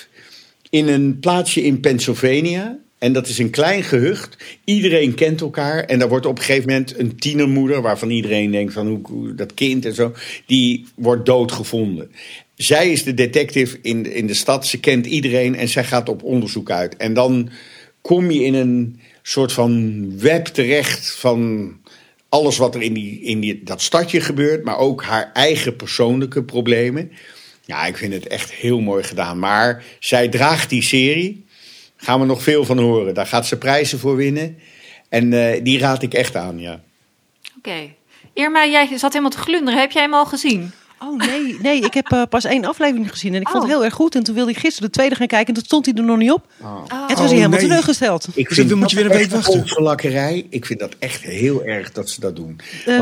in een plaatsje in Pennsylvania. En dat is een klein gehucht. Iedereen kent elkaar. En daar wordt op een gegeven moment een tienermoeder, waarvan iedereen denkt van hoe, hoe dat kind en zo, die wordt doodgevonden. Zij is de detective in, in de stad. Ze kent iedereen en zij gaat op onderzoek uit. En dan kom je in een soort van web terecht van alles wat er in, die, in die, dat stadje gebeurt, maar ook haar eigen persoonlijke problemen. Ja, ik vind het echt heel mooi gedaan. Maar zij draagt die serie. Gaan we nog veel van horen. Daar gaat ze prijzen voor winnen. En uh, die raad ik echt aan, ja. Oké. Okay. Irma, jij zat helemaal te glunderen. Heb jij hem al gezien? Oh, nee. nee ik heb uh, pas één aflevering gezien. En ik oh. vond het heel erg goed. En toen wilde ik gisteren de tweede gaan kijken. En toen stond hij er nog niet op. Oh. En toen was hij oh, helemaal nee. teleurgesteld. Ik dus vind dan moet je weer een week wachten. Verlakkerij. Ik vind dat echt heel erg dat ze dat doen.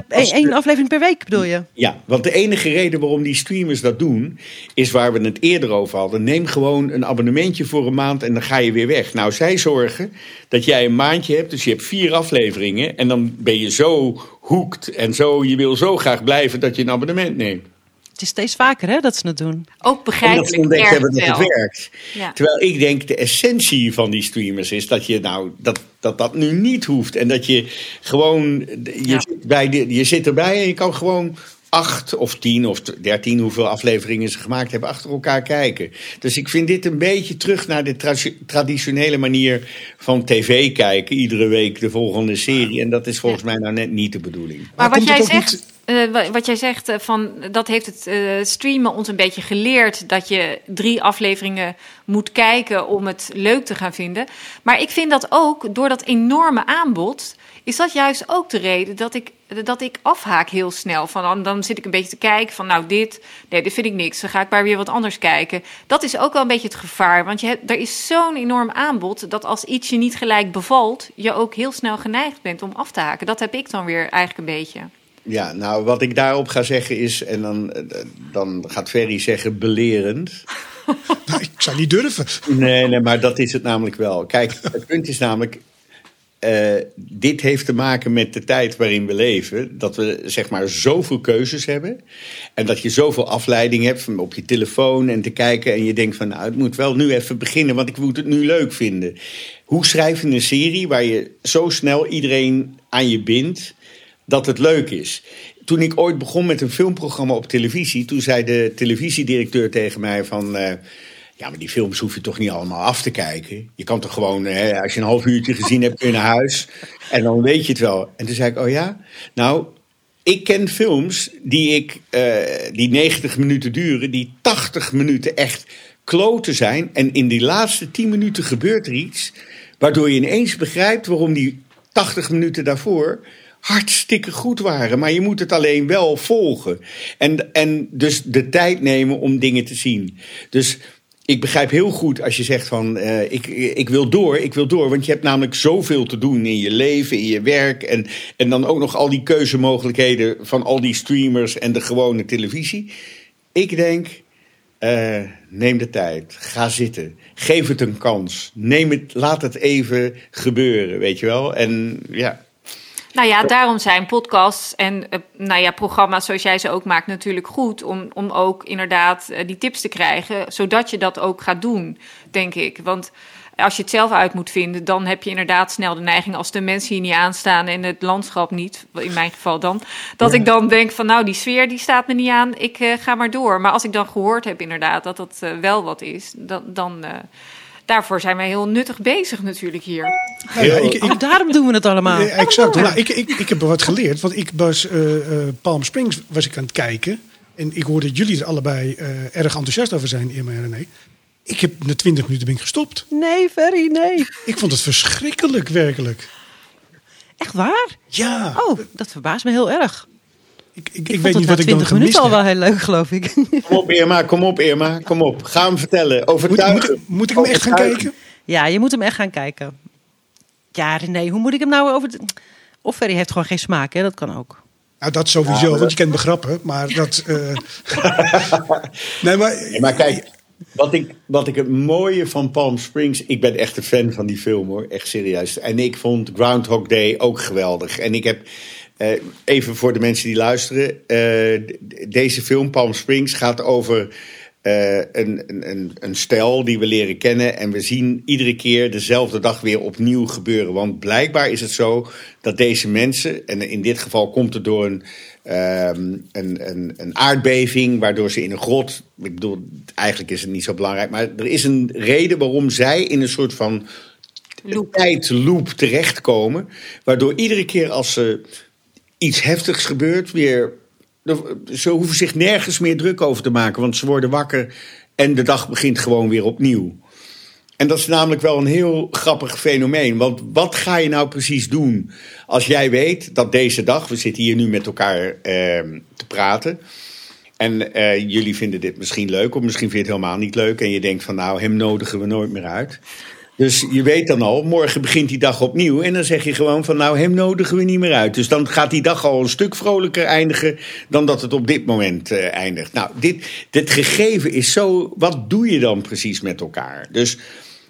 Eén uh, aflevering per week bedoel je? Ja, want de enige reden waarom die streamers dat doen, is waar we het eerder over hadden. Neem gewoon een abonnementje voor een maand en dan ga je weer weg. Nou, zij zorgen dat jij een maandje hebt. Dus je hebt vier afleveringen. En dan ben je zo hooked. En zo, je wil zo graag blijven dat je een abonnement neemt. Het is steeds vaker hè, dat ze het doen. Ook begrijpelijk. Omdat ze ontdekt hebben dat het werkt. Ja. Terwijl ik denk de essentie van die streamers is dat je nou, dat, dat, dat nu niet hoeft. En dat je gewoon, je, ja. zit bij de, je zit erbij en je kan gewoon acht of tien of dertien, hoeveel afleveringen ze gemaakt hebben, achter elkaar kijken. Dus ik vind dit een beetje terug naar de tra- traditionele manier van tv kijken. Iedere week de volgende serie. En dat is volgens ja. mij nou net niet de bedoeling. Maar, maar wat jij zegt, niet... Uh, wat jij zegt, uh, van, dat heeft het uh, streamen ons een beetje geleerd, dat je drie afleveringen moet kijken om het leuk te gaan vinden. Maar ik vind dat ook, door dat enorme aanbod, is dat juist ook de reden dat ik, dat ik afhaak heel snel. Van, dan, dan zit ik een beetje te kijken van nou dit, nee dit vind ik niks, dan ga ik maar weer wat anders kijken. Dat is ook wel een beetje het gevaar, want je hebt, er is zo'n enorm aanbod dat als iets je niet gelijk bevalt, je ook heel snel geneigd bent om af te haken. Dat heb ik dan weer eigenlijk een beetje. Ja, nou, wat ik daarop ga zeggen is, en dan, dan gaat Ferry zeggen belerend. Nou, ik zou niet durven. Nee, nee, maar dat is het namelijk wel. Kijk, het punt is namelijk, uh, dit heeft te maken met de tijd waarin we leven. Dat we, zeg maar, zoveel keuzes hebben. En dat je zoveel afleiding hebt van op je telefoon en te kijken. En je denkt van, nou, het moet wel nu even beginnen, want ik moet het nu leuk vinden. Hoe schrijf je een serie waar je zo snel iedereen aan je bindt, dat het leuk is? Toen ik ooit begon met een filmprogramma op televisie, toen zei de televisiedirecteur tegen mij van Uh, ja, maar die films hoef je toch niet allemaal af te kijken. Je kan toch gewoon, hè, als je een half uurtje gezien hebt, kun je naar huis. En dan weet je het wel. En toen zei ik, oh ja? Nou, ik ken films die, ik, uh, die negentig minuten duren, die tachtig minuten echt kloten zijn. En in die laatste tien minuten gebeurt er iets, waardoor je ineens begrijpt waarom die tachtig minuten daarvoor hartstikke goed waren, maar je moet het alleen wel volgen. En, en dus de tijd nemen om dingen te zien. Dus ik begrijp heel goed als je zegt van uh, ik, ik wil door, ik wil door. Want je hebt namelijk zoveel te doen in je leven, in je werk. En, en dan ook nog al die keuzemogelijkheden van al die streamers en de gewone televisie. Ik denk, uh, neem de tijd, ga zitten, geef het een kans. Neem het, laat het even gebeuren, weet je wel. En ja... Nou ja, daarom zijn podcasts en uh, nou ja, programma's zoals jij ze ook maakt natuurlijk goed. Om, om ook inderdaad uh, die tips te krijgen, zodat je dat ook gaat doen, denk ik. Want als je het zelf uit moet vinden, dan heb je inderdaad snel de neiging... als de mensen hier niet aanstaan en het landschap niet, in mijn geval dan... dat ja. ik dan denk van nou, die sfeer die staat me niet aan, ik uh, ga maar door. Maar als ik dan gehoord heb inderdaad dat dat uh, wel wat is, dan... dan uh, daarvoor zijn wij heel nuttig bezig natuurlijk hier. Ja, ja, ik, ik, oh, daarom doen we het allemaal. Ja, exact. Nou, ik, ik, ik heb wat geleerd. Want ik was uh, uh, Palm Springs was ik aan het kijken. En ik hoorde dat jullie er allebei uh, erg enthousiast over zijn, Irma en René. Ik heb na twintig minuten ben ik gestopt. Nee, Ferry, nee. Ik vond het verschrikkelijk, werkelijk. Echt waar? Ja. Oh, dat verbaast me heel erg. Ik, ik, ik, ik weet niet wat ik dan gemist heb. Al wel heel leuk, geloof ik. Kom op, Irma, kom op, Irma, kom op. Ga hem vertellen. Overtuigen. Moet, moet, moet ik hem echt gaan kijken? Ja, je moet hem echt gaan kijken. Ja, René, hoe moet ik hem nou over... Of Ferry heeft gewoon geen smaak, hè? Dat kan ook. Nou, dat sowieso, ja, want dat... je kent me grappen, maar dat... Uh... nee, maar... Nee, maar kijk, wat ik, wat ik het mooie van Palm Springs... Ik ben echt een fan van die film, hoor. Echt serieus. En ik vond Groundhog Day ook geweldig. En ik heb... Uh, even voor de mensen die luisteren. Uh, deze film, Palm Springs, gaat over uh, een, een, een stel die we leren kennen. En we zien iedere keer dezelfde dag weer opnieuw gebeuren. Want blijkbaar is het zo dat deze mensen, en in dit geval komt het door een, uh, een, een, een aardbeving, waardoor ze in een grot, ik bedoel, eigenlijk is het niet zo belangrijk. Maar er is een reden waarom zij in een soort van loop. tijdloop terechtkomen. Waardoor iedere keer als ze... iets heftigs gebeurt, weer, ze hoeven zich nergens meer druk over te maken. Want ze worden wakker en de dag begint gewoon weer opnieuw. En dat is namelijk wel een heel grappig fenomeen. Want wat ga je nou precies doen als jij weet dat deze dag... We zitten hier nu met elkaar eh, te praten. En eh, jullie vinden dit misschien leuk of misschien vind je het helemaal niet leuk. En je denkt van nou, hem nodigen we nooit meer uit. Dus je weet dan al, morgen begint die dag opnieuw. En dan zeg je gewoon van, nou, hem nodigen we niet meer uit. Dus dan gaat die dag al een stuk vrolijker eindigen dan dat het op dit moment uh, eindigt. Nou, dit, dit gegeven is zo, wat doe je dan precies met elkaar? Dus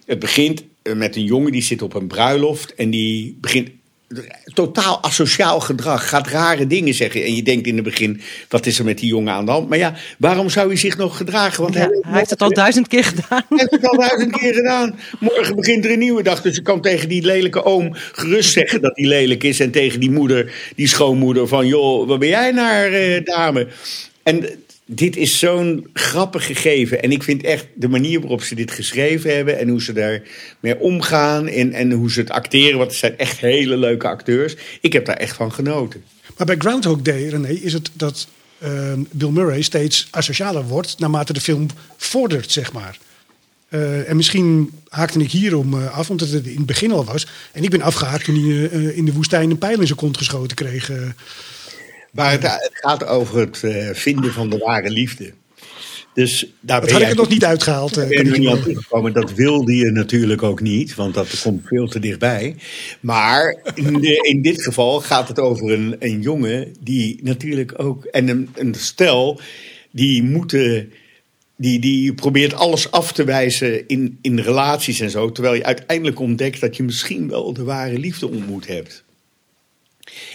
het begint met een jongen die zit op een bruiloft en die begint... totaal asociaal gedrag, gaat rare dingen zeggen. En je denkt in het begin, wat is er met die jongen aan de hand? Maar ja, waarom zou hij zich nog gedragen? Want ja, hij, hij heeft nog... het al duizend keer gedaan. Hij heeft het al duizend keer gedaan. Morgen begint er een nieuwe dag. Dus je kan tegen die lelijke oom gerust zeggen dat hij lelijk is. En tegen die moeder, die schoonmoeder van... joh, wat ben jij naar eh, dame? En dit is zo'n grappig gegeven. En ik vind echt de manier waarop ze dit geschreven hebben... en hoe ze daarmee omgaan en, en hoe ze het acteren... want het zijn echt hele leuke acteurs. Ik heb daar echt van genoten. Maar bij Groundhog Day, René, is het dat uh, Bill Murray steeds asocialer wordt... naarmate de film vordert, zeg maar. Uh, en misschien haakte ik hierom uh, af, omdat het in het begin al was. En ik ben afgehaakt toen hij uh, in de woestijn een pijl in zijn kont geschoten kreeg... Uh, Maar het, het gaat over het uh, vinden van de ware liefde. Dus daar dat ben had ik er nog niet uitgehaald. Uh, ben niet uitgekomen. Dat wilde je natuurlijk ook niet, want dat komt veel te dichtbij. Maar in, de, in dit geval gaat het over een, een jongen die natuurlijk ook... en een, een stel die moeten... Die, die probeert alles af te wijzen in, in relaties en zo... terwijl je uiteindelijk ontdekt dat je misschien wel de ware liefde ontmoet hebt.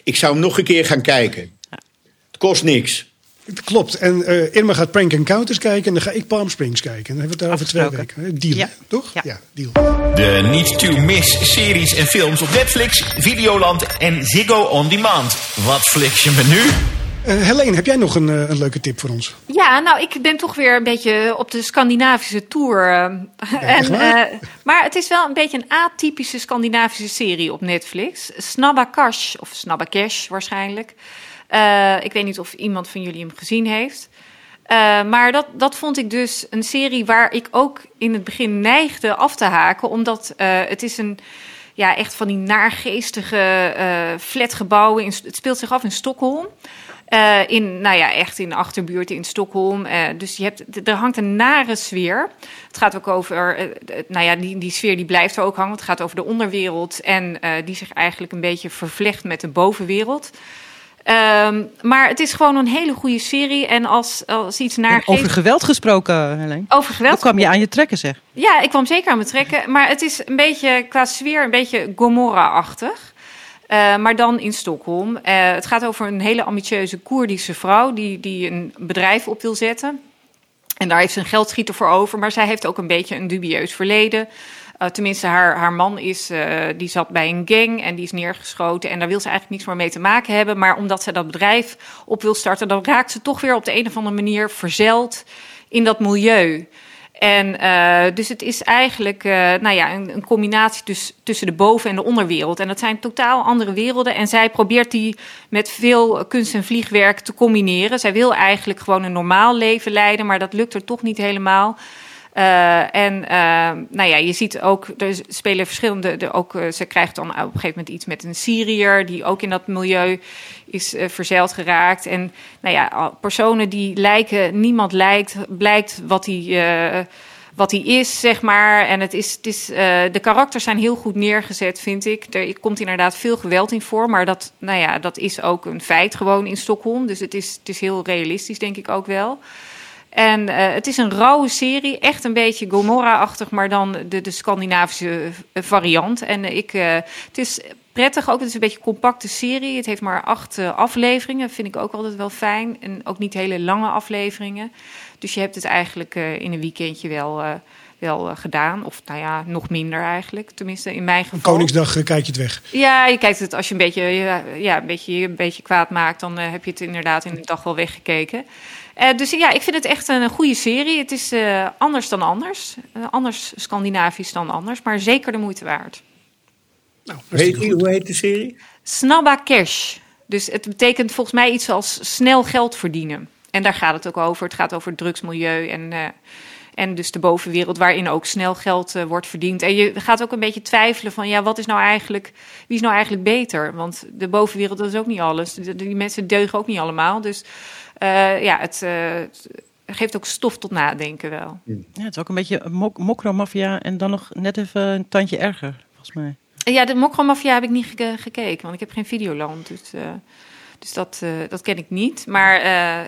Ik zou hem nog een keer gaan kijken. Kost niks. Klopt. En uh, Irma gaat Prank Encounters kijken en dan ga ik Palm Springs kijken. Dan hebben we het daar over twee weken. Deal, ja. toch? Ja. ja, deal. De niet-to-miss series en films op Netflix, Videoland en Ziggo On Demand. Wat flikje menu? Uh, Helene, heb jij nog een, uh, een leuke tip voor ons? Ja, nou, ik ben toch weer een beetje op de Scandinavische tour. Uh, ja, en, uh, maar het is wel een beetje een atypische Scandinavische serie op Netflix. Snabba Cash, of Snabba Cash waarschijnlijk. Uh, ik weet niet of iemand van jullie hem gezien heeft. Uh, maar dat, dat vond ik dus een serie waar ik ook in het begin neigde af te haken. Omdat uh, het is een... Ja, echt van die naargeestige uh, flatgebouwen. In, het speelt zich af in Stockholm. Uh, in, nou ja, echt in de achterbuurt in Stockholm. Uh, dus je hebt, er hangt een nare sfeer. Het gaat ook over, uh, nou ja, die, die sfeer die blijft er ook hangen. Het gaat over de onderwereld en uh, die zich eigenlijk een beetje vervlecht met de bovenwereld. Um, maar het is gewoon een hele goede serie. En als, als iets naar. Over geeft... geweld gesproken, Helene. Over geweld. Dan kwam je aan je trekken, zeg. Ja, ik kwam zeker aan mijn trekken. Maar het is een beetje qua sfeer een beetje Gomorra-achtig. Uh, maar dan in Stockholm. Uh, het gaat over een hele ambitieuze Koerdische vrouw die, die een bedrijf op wil zetten. En daar heeft ze een geldschieter voor over. Maar zij heeft ook een beetje een dubieus verleden. Uh, tenminste, haar, haar man is, uh, die zat bij een gang en die is neergeschoten. En daar wil ze eigenlijk niets meer mee te maken hebben. Maar omdat ze dat bedrijf op wil starten, dan raakt ze toch weer op de een of andere manier verzeild in dat milieu. En uh, dus het is eigenlijk uh, nou ja, een, een combinatie dus tussen de boven- en de onderwereld. En dat zijn totaal andere werelden. En zij probeert die met veel kunst- en vliegwerk te combineren. Zij wil eigenlijk gewoon een normaal leven leiden, maar dat lukt er toch niet helemaal. Uh, en uh, nou ja, je ziet ook, er spelen verschillende... Er ook, uh, ze krijgt dan op een gegeven moment iets met een Syriër die ook in dat milieu is uh, verzeild geraakt. En nou ja, personen die lijken, niemand lijkt, blijkt wat hij uh, wat hij is, zeg maar. En het is, het is, uh, de karakters zijn heel goed neergezet, vind ik. Er komt inderdaad veel geweld in voor, maar dat, nou ja, dat is ook een feit gewoon in Stockholm. Dus het is, het is heel realistisch, denk ik ook wel. En uh, het is een rauwe serie, echt een beetje Gomorra-achtig, maar dan de, de Scandinavische variant. En ik, uh, het is prettig ook, het is een beetje een compacte serie. Het heeft maar acht uh, afleveringen, vind ik ook altijd wel fijn. En ook niet hele lange afleveringen. Dus je hebt het eigenlijk uh, in een weekendje wel, uh, wel uh, gedaan. Of nou ja, nog minder eigenlijk, tenminste in mijn geval. Koningsdag uh, kijk je het weg. Ja, je kijkt het als je een beetje, ja, ja, een beetje, een beetje kwaad maakt, dan uh, heb je het inderdaad in de dag wel weggekeken. Uh, dus ja, ik vind het echt een goede serie. Het is uh, anders dan anders. Uh, anders Scandinavisch dan anders. Maar zeker de moeite waard. Nou, heet die, hoe heet de serie? Snabba Cash. Dus het betekent volgens mij iets als snel geld verdienen. En daar gaat het ook over. Het gaat over het drugsmilieu en, uh, en dus de bovenwereld waarin ook snel geld uh, wordt verdiend. En je gaat ook een beetje twijfelen van ja, wat is nou eigenlijk, wie is nou eigenlijk beter? Want de bovenwereld, dat is ook niet alles. Die mensen deugen ook niet allemaal. Dus... Uh, ja, het uh, geeft ook stof tot nadenken wel. Ja, het is ook een beetje mok- Mocro Maffia en dan nog net even een tandje erger, volgens mij. Ja, de Mocro Maffia heb ik niet ge- gekeken, want ik heb geen Videoland. Dus, uh, dus dat, uh, dat ken ik niet. Maar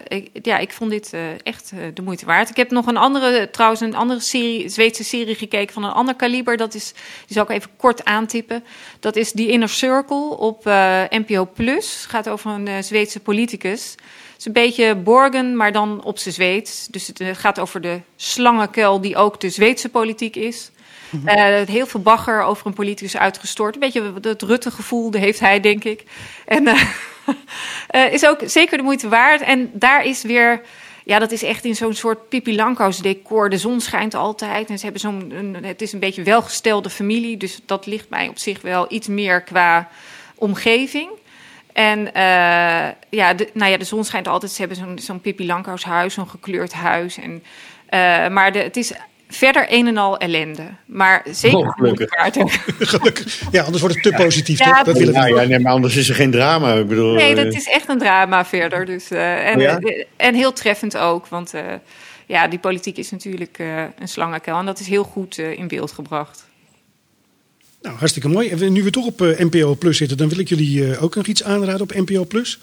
uh, ik, ja, ik vond dit uh, echt uh, de moeite waard. Ik heb nog een andere, trouwens een andere serie, Zweedse serie gekeken van een ander kaliber. Dat is, die zal ik even kort aantippen. Dat is The Inner Circle op uh, N P O Plus. Het gaat over een uh, Zweedse politicus. Het is een beetje Borgen, maar dan op z'n Zweeds. Dus het gaat over de slangenkuil die ook de Zweedse politiek is. Mm-hmm. Uh, heel veel bagger over een politicus uitgestort. Een beetje het Rutte-gevoel, dat heeft hij, denk ik. En uh, uh, is ook zeker de moeite waard. En daar is weer... Ja, dat is echt in zo'n soort Pippi Langkous decor. De zon schijnt altijd. En ze hebben zo'n, een, het is een beetje welgestelde familie. Dus dat ligt mij op zich wel iets meer qua omgeving. En uh, ja, de, nou ja, de zon schijnt altijd. Ze hebben zo'n, zo'n Pippi Langkous huis, zo'n gekleurd huis. En, uh, maar de, het is verder een en al ellende. Maar zeker oh, gelukkig. Oh, gelukkig. Ja, anders wordt het te positief. Ja, toch? Dat willen we. Ja, ja, nee, maar anders is er geen drama. Ik bedoel, nee, dat is echt een drama verder. Dus, uh, en, oh ja? En heel treffend ook. Want uh, ja, die politiek is natuurlijk uh, een slangenkuil. En dat is heel goed uh, in beeld gebracht. Nou, hartstikke mooi. En nu we toch op uh, N P O Plus zitten, dan wil ik jullie uh, ook nog iets aanraden op N P O Plus.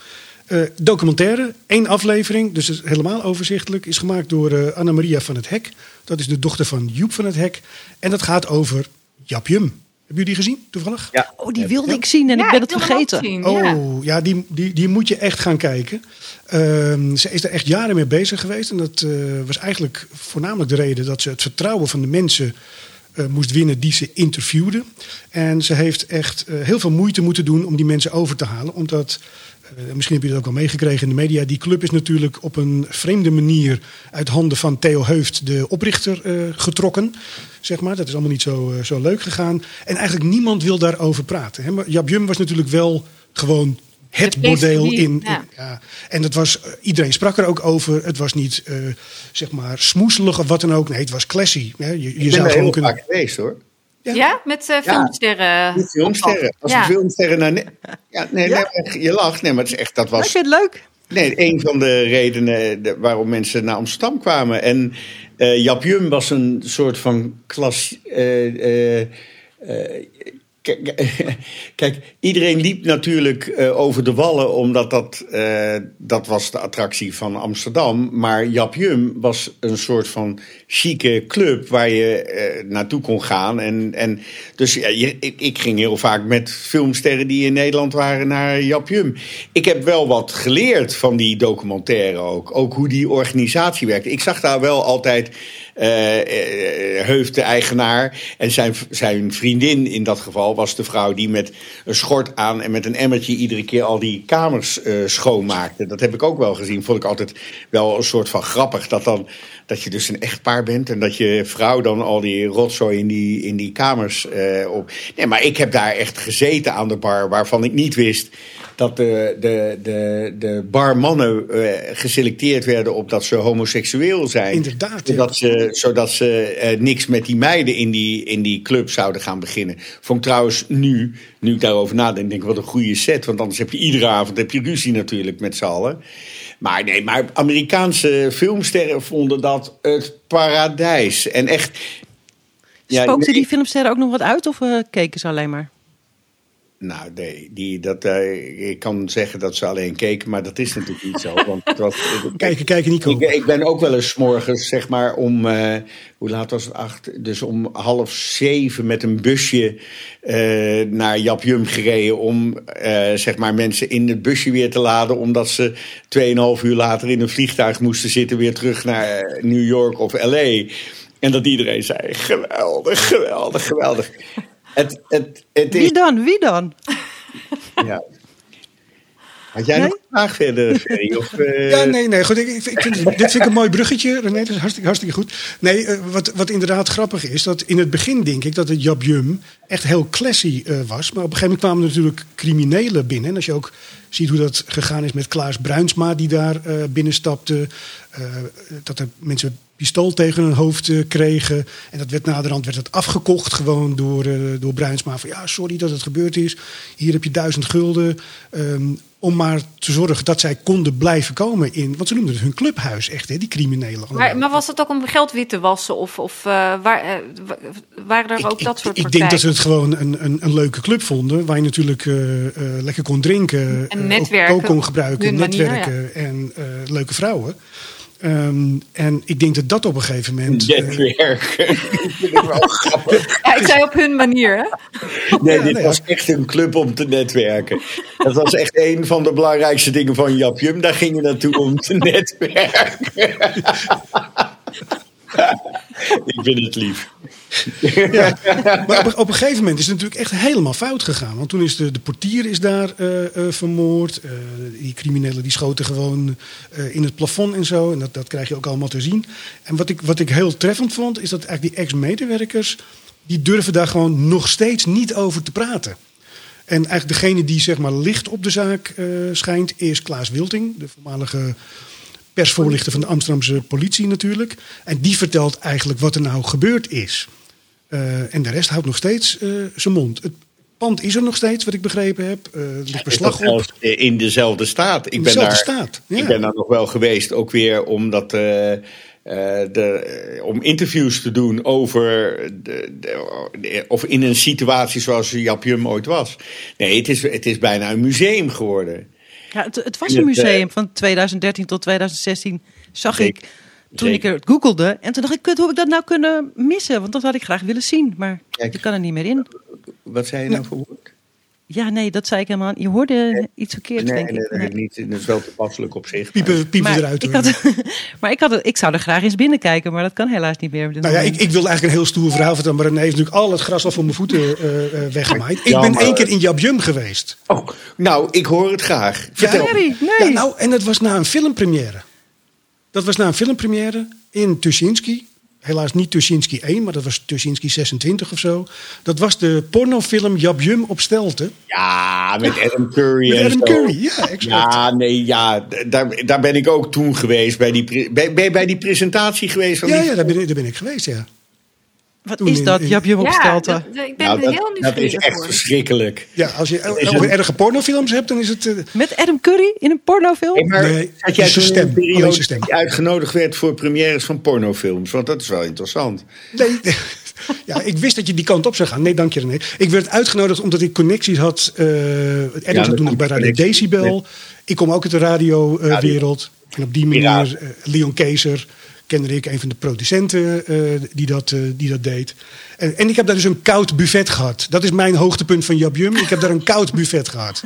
Uh, documentaire, één aflevering, dus het is helemaal overzichtelijk. Is gemaakt door uh, Anna-Maria van het Hek. Dat is de dochter van Joep van het Hek. En dat gaat over Yab Yum. Hebben jullie die gezien, toevallig? Ja. Oh, die wilde ja. ik zien en ja, ik ben ik het vergeten. Zien, ja. Oh, ja, die, die, die moet je echt gaan kijken. Uh, ze is er echt jaren mee bezig geweest. En dat uh, was eigenlijk voornamelijk de reden dat ze het vertrouwen van de mensen... Uh, moest winnen die ze interviewde. En ze heeft echt uh, heel veel moeite moeten doen om die mensen over te halen. Omdat, uh, misschien heb je dat ook al meegekregen in de media... die club is natuurlijk op een vreemde manier... uit handen van Theo Heuft, de oprichter, uh, getrokken. Zeg maar. Dat is allemaal niet zo, uh, zo leuk gegaan. En eigenlijk niemand wil daarover praten. Hè? Maar Yab Yum was natuurlijk wel gewoon... Het bordeel in. in ja. Ja. En dat was, iedereen sprak er ook over. Het was niet uh, zeg maar smoeselig of wat dan ook. Nee, het was classy. Hè. Je, je ik ben zou er heel kunnen... vaak geweest hoor. Ja, ja met uh, filmsterren. Ja, met filmsterren. Als ja. een filmsterren naar... Ne- ja, nee, ja. nee, je lacht. Nee, maar het is echt, dat was... Ik vind het leuk. Nee, een van de redenen waarom mensen naar Amsterdam kwamen. En uh, Yab Yum was een soort van klas... Uh, uh, uh, Kijk, kijk, iedereen liep natuurlijk uh, over de wallen, omdat dat, uh, dat was de attractie van Amsterdam. Maar Yab Yum was een soort van chique club waar je uh, naartoe kon gaan. En, en dus ja, je, ik, ik ging heel vaak met filmsterren die in Nederland waren naar Yab Yum. Ik heb wel wat geleerd van die documentaire ook. Ook hoe die organisatie werkte. Ik zag daar wel altijd... Uh, uh, Heuf, de eigenaar, en zijn, zijn vriendin in dat geval was de vrouw die met een schort aan en met een emmertje iedere keer al die kamers uh, schoonmaakte. Dat heb ik ook wel gezien. Vond ik altijd wel een soort van grappig. Dat, dan, dat je dus een echtpaar bent en dat je vrouw dan al die rotzooi in die, in die kamers uh, op. Nee, maar ik heb daar echt gezeten aan de bar waarvan ik niet wist dat de, de, de, de barmannen uh, geselecteerd werden op dat ze homoseksueel zijn. Inderdaad. Ja. Dat ze, zodat ze uh, niks met die meiden in die, in die club zouden gaan beginnen. Vond ik trouwens nu, nu ik daarover nadenk, denk ik wat een goede set. Want anders heb je iedere avond heb je ruzie natuurlijk met z'n allen. Maar nee, maar Amerikaanse filmsterren vonden dat het paradijs. En echt... Ja, spookten die filmsterren ook nog wat uit of uh, keken ze alleen maar? Nou, nee, die, dat, uh, ik kan zeggen dat ze alleen keken, maar dat is natuurlijk niet zo. Want het was, kijken, kijken, Nico. Ik, ik ben ook wel eens 's morgens, zeg maar, om, uh, hoe laat was het, acht? Dus om half zeven met een busje uh, naar Yab Yum gereden... om, uh, zeg maar, mensen in het busje weer te laden... omdat ze tweeënhalf uur later in een vliegtuig moesten zitten... weer terug naar New York of L A. En dat iedereen zei, geweldig, geweldig, geweldig... Het, het, het is... Wie dan? Wie dan? Ja. Had jij nee? nog een vraag verder, Ferry? Of, uh... Ja, nee, nee. Goed, ik, ik vind, dit vind ik een mooi bruggetje, René. Dat is hartstikke, hartstikke goed. Nee, uh, wat, wat inderdaad grappig is, dat in het begin denk ik dat het Yab Yum echt heel classy uh, was. Maar op een gegeven moment kwamen er natuurlijk criminelen binnen. En als je ook ziet hoe dat gegaan is met Klaas Bruinsma, die daar uh, binnenstapte. Uh, dat er mensen... pistool tegen hun hoofd uh, kregen. En dat werd naderhand werd het afgekocht gewoon door, uh, door Bruinsma. Van ja, sorry dat het gebeurd is. Hier heb je duizend gulden. Um, om maar te zorgen dat zij konden blijven komen in... Want ze noemden het hun clubhuis echt, hè, die criminelen. Maar, maar was dat ook om geld wit te wassen? Of, of uh, waar, uh, waren er ik, ook ik, dat soort partijen? Ik denk dat ze het gewoon een, een, een leuke club vonden... waar je natuurlijk uh, uh, lekker kon drinken. En netwerken. Ook kon gebruiken, netwerken manier, ja. En uh, leuke vrouwen. Um, en ik denk dat dat op een gegeven moment... Netwerken. Uh, dat vind ik wel grappig. Ja, ik zei op hun manier, hè? Nee, ja, dit nee, was ja. echt een club om te netwerken. Dat was echt een van de belangrijkste dingen van Yab Yum. Daar ging je naartoe om te netwerken. Ik vind het lief. Ja, maar op, op een gegeven moment is het natuurlijk echt helemaal fout gegaan. Want toen is de, de portier is daar uh, uh, vermoord. Uh, die criminelen die schoten gewoon uh, in het plafond en zo. En dat, dat krijg je ook allemaal te zien. En wat ik, wat ik heel treffend vond, is dat eigenlijk die ex-medewerkers... die durven daar gewoon nog steeds niet over te praten. En eigenlijk degene die zeg maar licht op de zaak uh, schijnt... is Klaas Wilting, de voormalige... persvoorlichter van de Amsterdamse politie natuurlijk. En die vertelt eigenlijk wat er nou gebeurd is. Uh, en de rest houdt nog steeds uh, zijn mond. Het pand is er nog steeds, wat ik begrepen heb. Uh, er ligt beslag op. In dezelfde staat. Ik in dezelfde ben daar, staat. Ja. Ik ben daar nog wel geweest, ook weer omdat... Uh, Uh, de, om interviews te doen over de, de, de, of in een situatie zoals Yab Yum ooit was. Nee, het is, het is bijna een museum geworden. Ja, het, het was een museum van tweeduizend dertien tot tweeduizend zestien, zag ik, ik toen zeker. ik het googelde. En toen dacht ik, kut, hoe heb ik dat nou kunnen missen? Want dat had ik graag willen zien, maar Kijk, ik kan er niet meer in. Wat zei je nou voor woord? Ja, nee, dat zei ik helemaal. Je hoorde nee, iets verkeerd, nee, denk ik. Nee, nee, nee, niet. Dat is wel toepasselijk op zich. Piepen, piepen maar eruit. Ik had, maar ik, had het, ik zou er graag eens binnenkijken, maar dat kan helaas niet meer. Nou ja, ik, ik wilde eigenlijk een heel stoer verhaal vertellen, maar René heeft natuurlijk al het gras al van mijn voeten uh, weggemaaid. Ik ja, ben maar... één keer in Yab Yum geweest. Oh, nou, ik hoor het graag. Vertel. Ja, nee, nee. Ja, nou, en dat was na een filmpremière. Dat was na een filmpremière in Tuschinski. Helaas niet Tuschinski één, maar dat was Tuschinski zesentwintig of zo. Dat was de pornofilm Yab Yum op Stelten. Ja, met Adam Curry. Met en Adam zo. Curry, ja, exact. Ja, nee, ja, daar, daar ben ik ook toen geweest. Bij die, ben je bij die presentatie geweest? Van ja, die... ja daar, ben, daar ben ik geweest, ja. Wat is dat, Yab Yum op Stelte? Ja, dat, ik ben nou, er heel nieuwsgierig. Dat is echt verschrikkelijk. Ja, als je een... erge pornofilms hebt, dan is het... Uh... Met Adam Curry in een pornofilm? Nee, maar nee, had jij toen een periode stem. Die uitgenodigd werd voor premières van pornofilms? Want dat is wel interessant. Nee, ja, ik wist dat je die kant op zou gaan. Nee, dank je René. Ik werd uitgenodigd omdat ik connecties had. Uh, Adam ja, zat toen nog bij Radio Decibel. Nee. Ik kom ook uit de radiowereld. Uh, en op die manier uh, Leon Keeser... kende ik een van de producenten uh, die, dat, uh, die dat deed. En, en ik heb daar dus een koud buffet gehad. Dat is mijn hoogtepunt van Yab Yum. Ik heb daar een koud buffet gehad.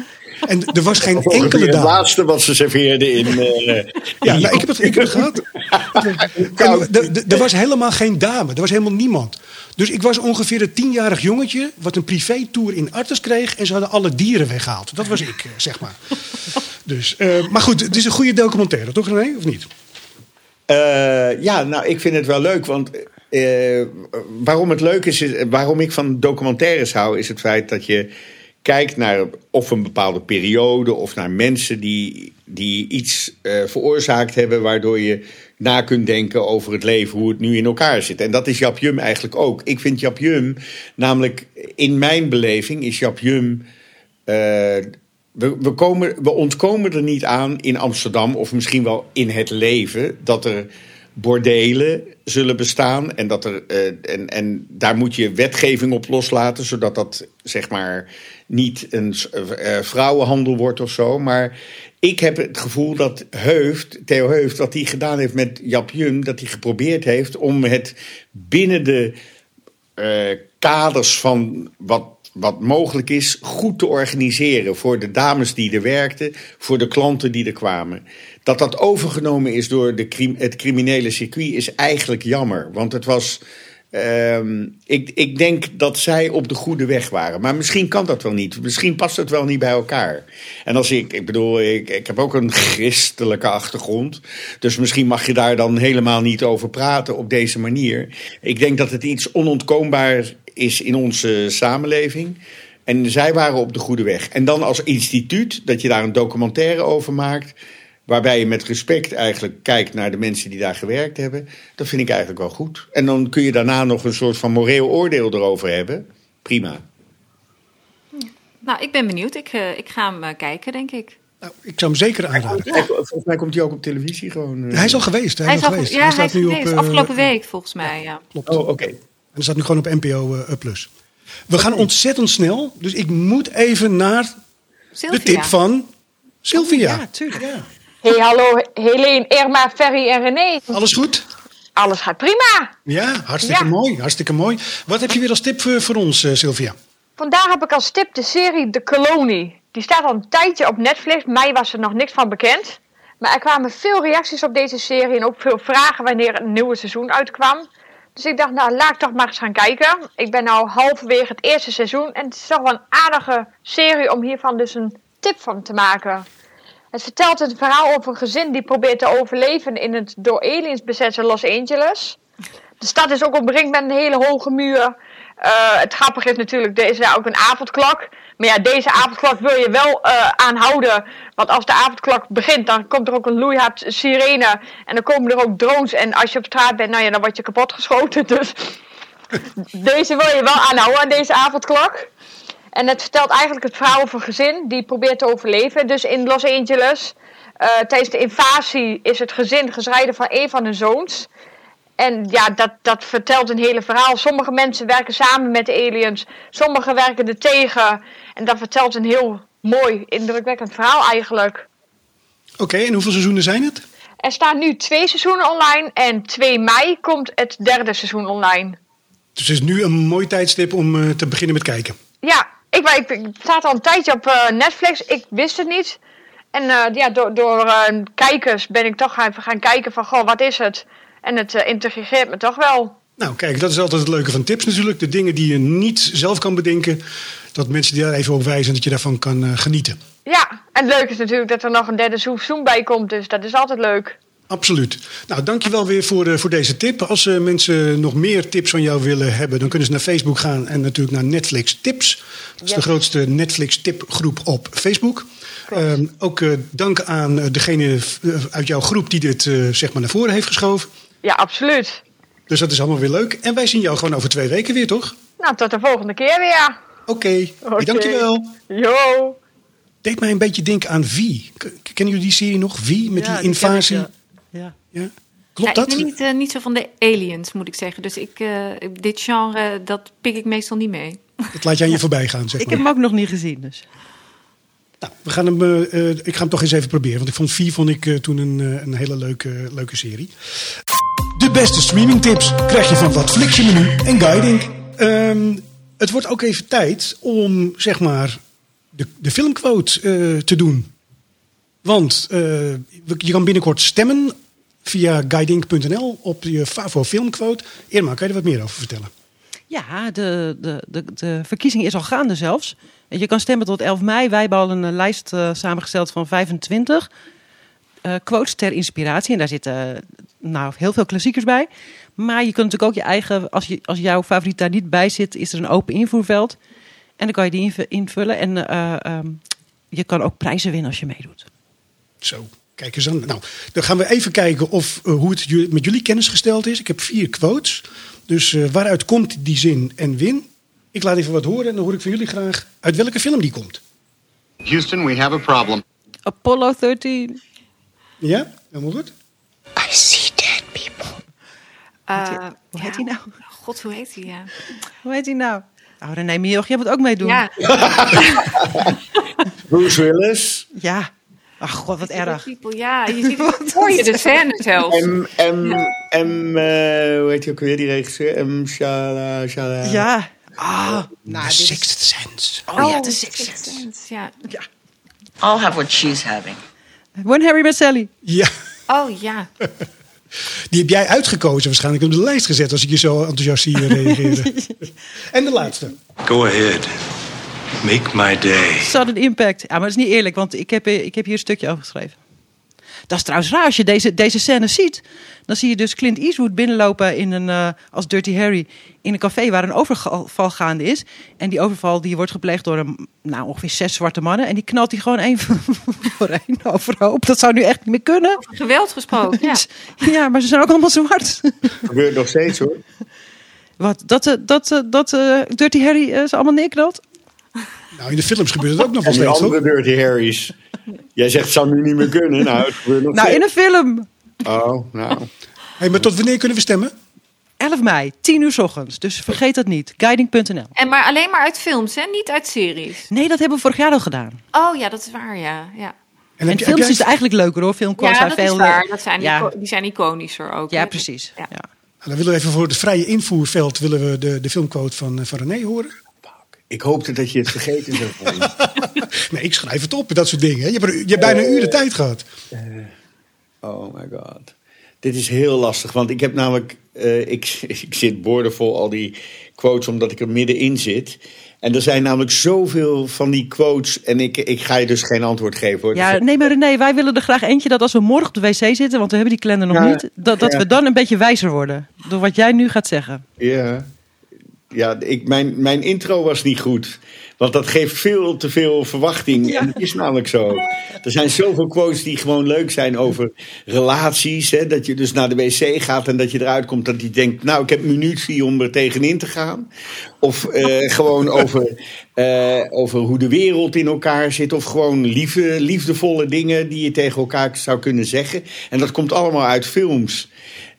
En er was geen enkele dag. Het laatste wat ze serveerden in... Uh, ja, nou, ik heb het, ik heb het gehad. Er was helemaal geen dame. Er was helemaal niemand. Dus ik was ongeveer het tienjarig jongetje... wat een privé-tour in Artes kreeg... en ze hadden alle dieren weggehaald. Dat was ik, zeg maar. Dus, uh, maar goed, het is een goede documentaire, toch René? Of niet? Uh, ja, nou, ik vind het wel leuk, want uh, waarom het leuk is, is, waarom ik van documentaires hou, is het feit dat je kijkt naar of een bepaalde periode of naar mensen die, die iets uh, veroorzaakt hebben, waardoor je na kunt denken over het leven, hoe het nu in elkaar zit. En dat is Yab Yum eigenlijk ook. Ik vind Yab Yum, namelijk in mijn beleving, is Yab Yum... Uh, We, we, komen, we ontkomen er niet aan in Amsterdam, of misschien wel in het leven, dat er bordelen zullen bestaan. En, dat er, uh, en, en daar moet je wetgeving op loslaten, zodat dat zeg maar niet een uh, vrouwenhandel wordt of zo. Maar ik heb het gevoel dat Heuft, Theo Heuft, wat hij gedaan heeft met Yab Yum, dat hij geprobeerd heeft om het binnen de uh, kaders van wat. wat mogelijk is, goed te organiseren... voor de dames die er werkten, voor de klanten die er kwamen. Dat dat overgenomen is door de crim- het criminele circuit is eigenlijk jammer. Want het was... Uh, ik, ik denk dat zij op de goede weg waren. Maar misschien kan dat wel niet. Misschien past het wel niet bij elkaar. En als ik... Ik bedoel, ik, ik heb ook een christelijke achtergrond. Dus misschien mag je daar dan helemaal niet over praten op deze manier. Ik denk dat het iets onontkoombaar is in onze samenleving. En zij waren op de goede weg. En dan als instituut, dat je daar een documentaire over maakt... waarbij je met respect eigenlijk kijkt naar de mensen die daar gewerkt hebben... dat vind ik eigenlijk wel goed. En dan kun je daarna nog een soort van moreel oordeel erover hebben. Prima. Ja. Nou, ik ben benieuwd. Ik, uh, ik ga hem uh, kijken, denk ik. Nou, ik zou hem zeker aanraden. Ja. Volgens mij komt hij ook op televisie gewoon... Uh... Hij is al geweest. Hij, hij is al geweest. Ja, hij, staat hij is nu geweest. Op, uh, afgelopen week, volgens mij. Ja, ja. Klopt. Oh, oké. Okay. En dat staat nu gewoon op N P O uh, Plus. We gaan ontzettend snel, dus ik moet even naar Sylvia. De tip van Sylvia. Ja, tuurlijk. Ja. Hey, hallo, Helene, Irma, Ferry en René. Alles goed? Alles gaat prima. Ja, hartstikke ja. mooi, hartstikke mooi. Wat heb je weer als tip voor, voor ons, uh, Sylvia? Vandaag heb ik als tip de serie The Colony. Die staat al een tijdje op Netflix. Mij was er nog niks van bekend. Maar er kwamen veel reacties op deze serie en ook veel vragen wanneer een nieuwe seizoen uitkwam. Dus ik dacht, nou, laat ik toch maar eens gaan kijken. Ik ben nu halverwege het eerste seizoen. En het is toch wel een aardige serie om hiervan dus een tip van te maken. Het vertelt het verhaal over een gezin die probeert te overleven in het door aliens bezette Los Angeles. De stad is ook omringd met een hele hoge muur. Uh, het grappige is natuurlijk, er is daar ook een avondklok. Maar ja, deze avondklok wil je wel uh, aanhouden. Want als de avondklok begint, dan komt er ook een loeihard sirene. En dan komen er ook drones. En als je op straat bent, nou ja, dan word je kapotgeschoten. Dus deze wil je wel aanhouden, aan deze avondklok. En het vertelt eigenlijk het verhaal van een gezin die probeert te overleven. Dus in Los Angeles, uh, tijdens de invasie, is het gezin gescheiden van een van hun zoons. En ja, dat, dat vertelt een hele verhaal. Sommige mensen werken samen met de aliens. Sommigen werken er tegen. En dat vertelt een heel mooi, indrukwekkend verhaal eigenlijk. Oké, okay, en hoeveel seizoenen zijn het? Er staan nu twee seizoenen online. En twee mei komt het derde seizoen online. Dus het is nu een mooi tijdstip om uh, te beginnen met kijken. Ja, ik, ik, ik staat al een tijdje op uh, Netflix. Ik wist het niet. En uh, ja, door, door uh, kijkers ben ik toch gaan, gaan kijken van, goh, wat is het? En het uh, integreert me toch wel. Nou, kijk, dat is altijd het leuke van tips natuurlijk. De dingen die je niet zelf kan bedenken. Dat mensen die daar even op wijzen dat je daarvan kan uh, genieten. Ja, en leuk is natuurlijk dat er nog een derde seizoen bij komt. Dus dat is altijd leuk. Absoluut. Nou, dankjewel weer voor, uh, voor deze tip. Als uh, mensen nog meer tips van jou willen hebben... dan kunnen ze naar Facebook gaan en natuurlijk naar Netflix Tips. Dat is yes. de grootste Netflix tipgroep op Facebook. Um, ook uh, dank aan degene uit jouw groep die dit uh, zeg maar naar voren heeft geschoven. Ja, absoluut. Dus dat is allemaal weer leuk. En wij zien jou gewoon over twee weken weer, toch? Nou, tot de volgende keer weer. Oké, okay. okay. hey, dankjewel. Jo. Deed mij een beetje denken aan Wie. Kennen jullie die serie nog? Wie, met ja, die invasie? Die ja. ja. Klopt ja, dat? Ik ben niet, uh, niet zo van de aliens, moet ik zeggen. Dus ik, uh, dit genre, dat pik ik meestal niet mee. Dat laat jij aan je voorbij gaan, zeg maar. Ik heb hem ook nog niet gezien, dus. Nou, we gaan hem, uh, uh, ik ga hem toch eens even proberen. Want ik vond Vie vond ik, uh, toen een, uh, een hele leuke, uh, leuke serie. De beste streamingtips krijg je van Wat flikje menu en Guiding. Um, het wordt ook even tijd om, zeg maar, de, de filmquote uh, te doen. Want uh, je kan binnenkort stemmen via guiding punt n l op je Favo filmquote. Irma, kan je er wat meer over vertellen? Ja, de, de, de, de verkiezing is al gaande zelfs. Je kan stemmen tot elf mei. Wij hebben al een lijst uh, samengesteld van vijfentwintig uh, quotes ter inspiratie. En daar zitten uh, nou, heel veel klassiekers bij. Maar je kunt natuurlijk ook je eigen... Als, je, als jouw favoriet daar niet bij zit, is er een open invoerveld. En dan kan je die invullen. En uh, um, je kan ook prijzen winnen als je meedoet. Zo, kijk eens aan. Nou, dan gaan we even kijken of, uh, hoe het met jullie kennis gesteld is. Ik heb vier quotes. Dus uh, waaruit komt die zin en win? Ik laat even wat horen en dan hoor ik van jullie graag uit welke film die komt. Houston, we have a problem. Apollo dertien. Ja, helemaal goed. I see dead people. Uh, heet die, hoe ja. heet die nou? God, hoe heet die? Ja. Hoe heet die nou? Oh, René Mioch, jij moet ook meedoen. Ja. Bruce Willis. Ja. Ach god, wat erg. People, ja, je ziet het voor je de scène zelfs. M, M, ja. M uh, hoe heet je ook weer die regisseur? M, Shala, Shala. Ja. Ah, oh, nou, The Sixth is... Sense. Oh, oh ja, The Sixth, Sixth Sense. sense ja. ja. I'll have what she's having. When Harry Met Sally. Ja. Oh ja. Die heb jij uitgekozen waarschijnlijk op de lijst gezet als ik je zo enthousiast zie reageren. En de laatste. Go ahead. Make my day. Sudden impact. Ja, maar dat is niet eerlijk, want ik heb, ik heb hier een stukje over geschreven. Dat is trouwens raar. Als je deze, deze scène ziet, dan zie je dus Clint Eastwood binnenlopen in een, uh, als Dirty Harry in een café waar een overval gaande is. En die overval die wordt gepleegd door een, nou, ongeveer zes zwarte mannen. En die knalt die gewoon één voor één overhoop. Dat zou nu echt niet meer kunnen. Over geweld gesproken, ja. Ja, maar ze zijn ook allemaal zwart. Dat gebeurt nog steeds, hoor. Wat? Dat, uh, dat, uh, dat uh, Dirty Harry uh, ze allemaal neerknalt? Nou, in de films gebeurt het ook nog wel steeds. En de andere Dirty Harry's. Jij zegt, het zou nu niet meer kunnen. Nou, het gebeurt nog nou in een film. Oh, nou. Hey, maar tot wanneer kunnen we stemmen? elf mei, tien uur 's ochtends. Dus vergeet dat niet. Guiding punt n l. En maar alleen maar uit films, hè? Niet uit series. Nee, dat hebben we vorig jaar al gedaan. Oh ja, dat is waar, ja. ja. En, en je, films jij... is eigenlijk leuker, hoor. Filmquotes ja, dat zijn veel is waar. Dat zijn ja. Die zijn iconischer ook. Ja, hè? Precies. Ja. Ja. Nou, dan willen we even voor het vrije invoerveld willen we de, de filmquote van, van René horen. Ik hoopte dat je het vergeten zou worden. Nee, ik schrijf het op, dat soort dingen. Je hebt, er, je hebt bijna een uur de tijd gehad. Uh, oh my god. Dit is heel lastig, want ik heb namelijk... Uh, ik, ik zit boordevol al die quotes, omdat ik er middenin zit. En er zijn namelijk zoveel van die quotes. En ik, ik ga je dus geen antwoord geven, hoor. Ja, nee, maar René, wij willen er graag eentje dat als we morgen op de wc zitten... want we hebben die kalender nog ja, niet... dat, dat ja. we dan een beetje wijzer worden door wat jij nu gaat zeggen. Ja. Ja, ik, mijn, mijn intro was niet goed. Want dat geeft veel te veel verwachting. Ja. En dat is namelijk zo. Er zijn zoveel quotes die gewoon leuk zijn over relaties. Hè, dat je dus naar de wc gaat en dat je eruit komt dat je denkt... nou, ik heb munitie om er tegenin te gaan. Of eh, gewoon over, eh, over hoe de wereld in elkaar zit. Of gewoon liefde, liefdevolle dingen die je tegen elkaar zou kunnen zeggen. En dat komt allemaal uit films.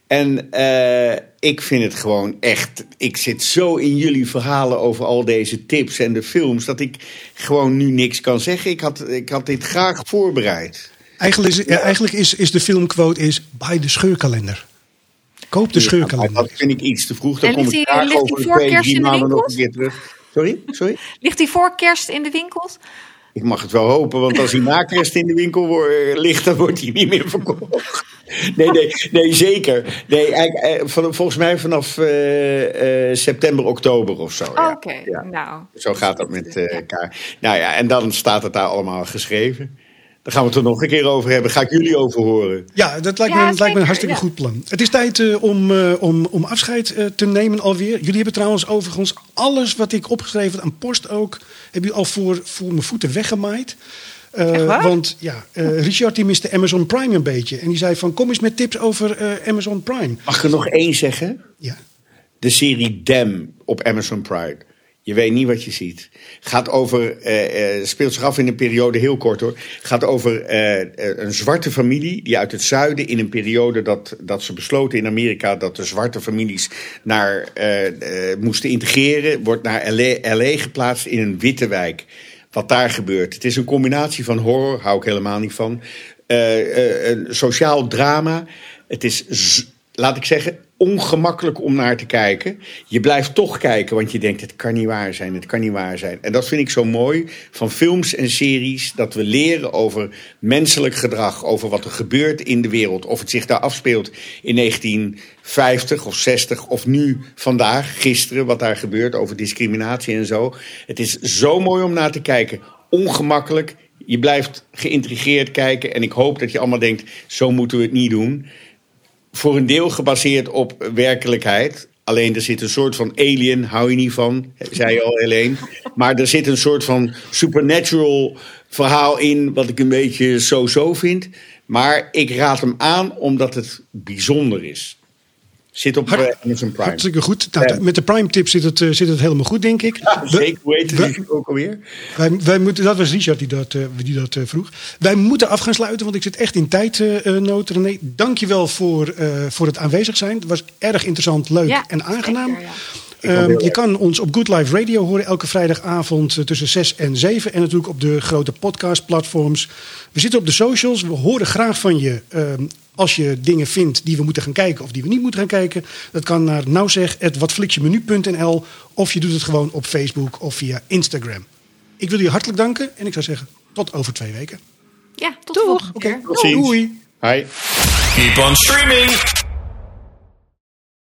En uh, ik vind het gewoon echt... Ik zit zo in jullie verhalen over al deze tips en de films... dat ik gewoon nu niks kan zeggen. Ik had, ik had dit graag voorbereid. Eigenlijk is, ja, eigenlijk is, is de filmquote is... Buy de scheurkalender. Koop de ja, scheurkalender. Dat vind ik iets te vroeg. Dan kom ik graag die, over de twee, drie maanden nog een keer terug. Sorry? Sorry? Ligt die voor kerst in de winkels? Ik mag het wel hopen, want als hij na kerst in de winkel ligt... dan wordt hij niet meer verkocht. Nee, nee, nee, zeker. Nee, volgens mij vanaf uh, uh, september, oktober of zo. Ja. Oké, okay, ja. nou. Zo gaat dat met uh, elkaar. Nou ja, en dan staat het daar allemaal geschreven. Daar gaan we het er nog een keer over hebben. Ga ik jullie over horen. Ja, dat lijkt me, ja, dat lijkt me een hartstikke ja. goed plan. Het is tijd uh, om, uh, om, om afscheid uh, te nemen alweer. Jullie hebben trouwens overigens alles wat ik opgeschreven had aan post ook... heb je al voor, voor mijn voeten weggemaaid. Uh, want ja, uh, Richard die miste Amazon Prime een beetje. En die zei van, kom eens met tips over uh, Amazon Prime. Mag ik er nog één zeggen? Ja. De serie Dem op Amazon Prime. Je weet niet wat je ziet. Gaat over, uh, uh, speelt zich af in een periode, heel kort hoor. Gaat over uh, uh, een zwarte familie die uit het zuiden in een periode dat, dat ze besloten in Amerika dat de zwarte families naar, uh, uh, moesten integreren. Wordt naar L A, L A geplaatst in een witte wijk. Wat daar gebeurt. Het is een combinatie van horror, hou ik helemaal niet van. Uh, uh, een sociaal drama. Het is, z- laat ik zeggen, ongemakkelijk om naar te kijken. Je blijft toch kijken, want je denkt, het kan niet waar zijn, het kan niet waar zijn. En dat vind ik zo mooi van films en series, dat we leren over menselijk gedrag, over wat er gebeurt in de wereld. Of het zich daar afspeelt in negentien vijftig of zestig of nu, vandaag, gisteren, wat daar gebeurt over discriminatie en zo. Het is zo mooi om naar te kijken. Ongemakkelijk, je blijft geïntrigeerd kijken en ik hoop dat je allemaal denkt, zo moeten we het niet doen. Voor een deel gebaseerd op werkelijkheid. Alleen er zit een soort van alien, hou je niet van, zei je al Helene. Maar er zit een soort van supernatural verhaal in, wat ik een beetje zo-zo vind. Maar ik raad hem aan, omdat het bijzonder is. Zit op Hart, Amazon Prime. Hartstikke goed. Nou, ja. Met de Prime tip zit het, uh, zit het helemaal goed, denk ik. Ja, zeker, hoe heet het ook alweer? Wij, wij moeten, dat was Richard die dat, uh, die dat uh, vroeg. Wij moeten af gaan sluiten, want ik zit echt in tijdnood. Uh, René, dank je wel voor, uh, voor het aanwezig zijn. Het was erg interessant, leuk ja, en aangenaam. Zeker, ja. Um, je kan ons op Good Life Radio horen elke vrijdagavond uh, tussen zes en zeven. En natuurlijk op de grote podcastplatforms. We zitten op de socials. We horen graag van je um, als je dingen vindt die we moeten gaan kijken of die we niet moeten gaan kijken. Dat kan naar nou zeg at wat flikje menu punt n l. Of je doet het gewoon op Facebook of via Instagram. Ik wil je hartelijk danken en ik zou zeggen tot over twee weken. Ja, tot de volgende keer. Oké, doei. Hi. Keep on streaming.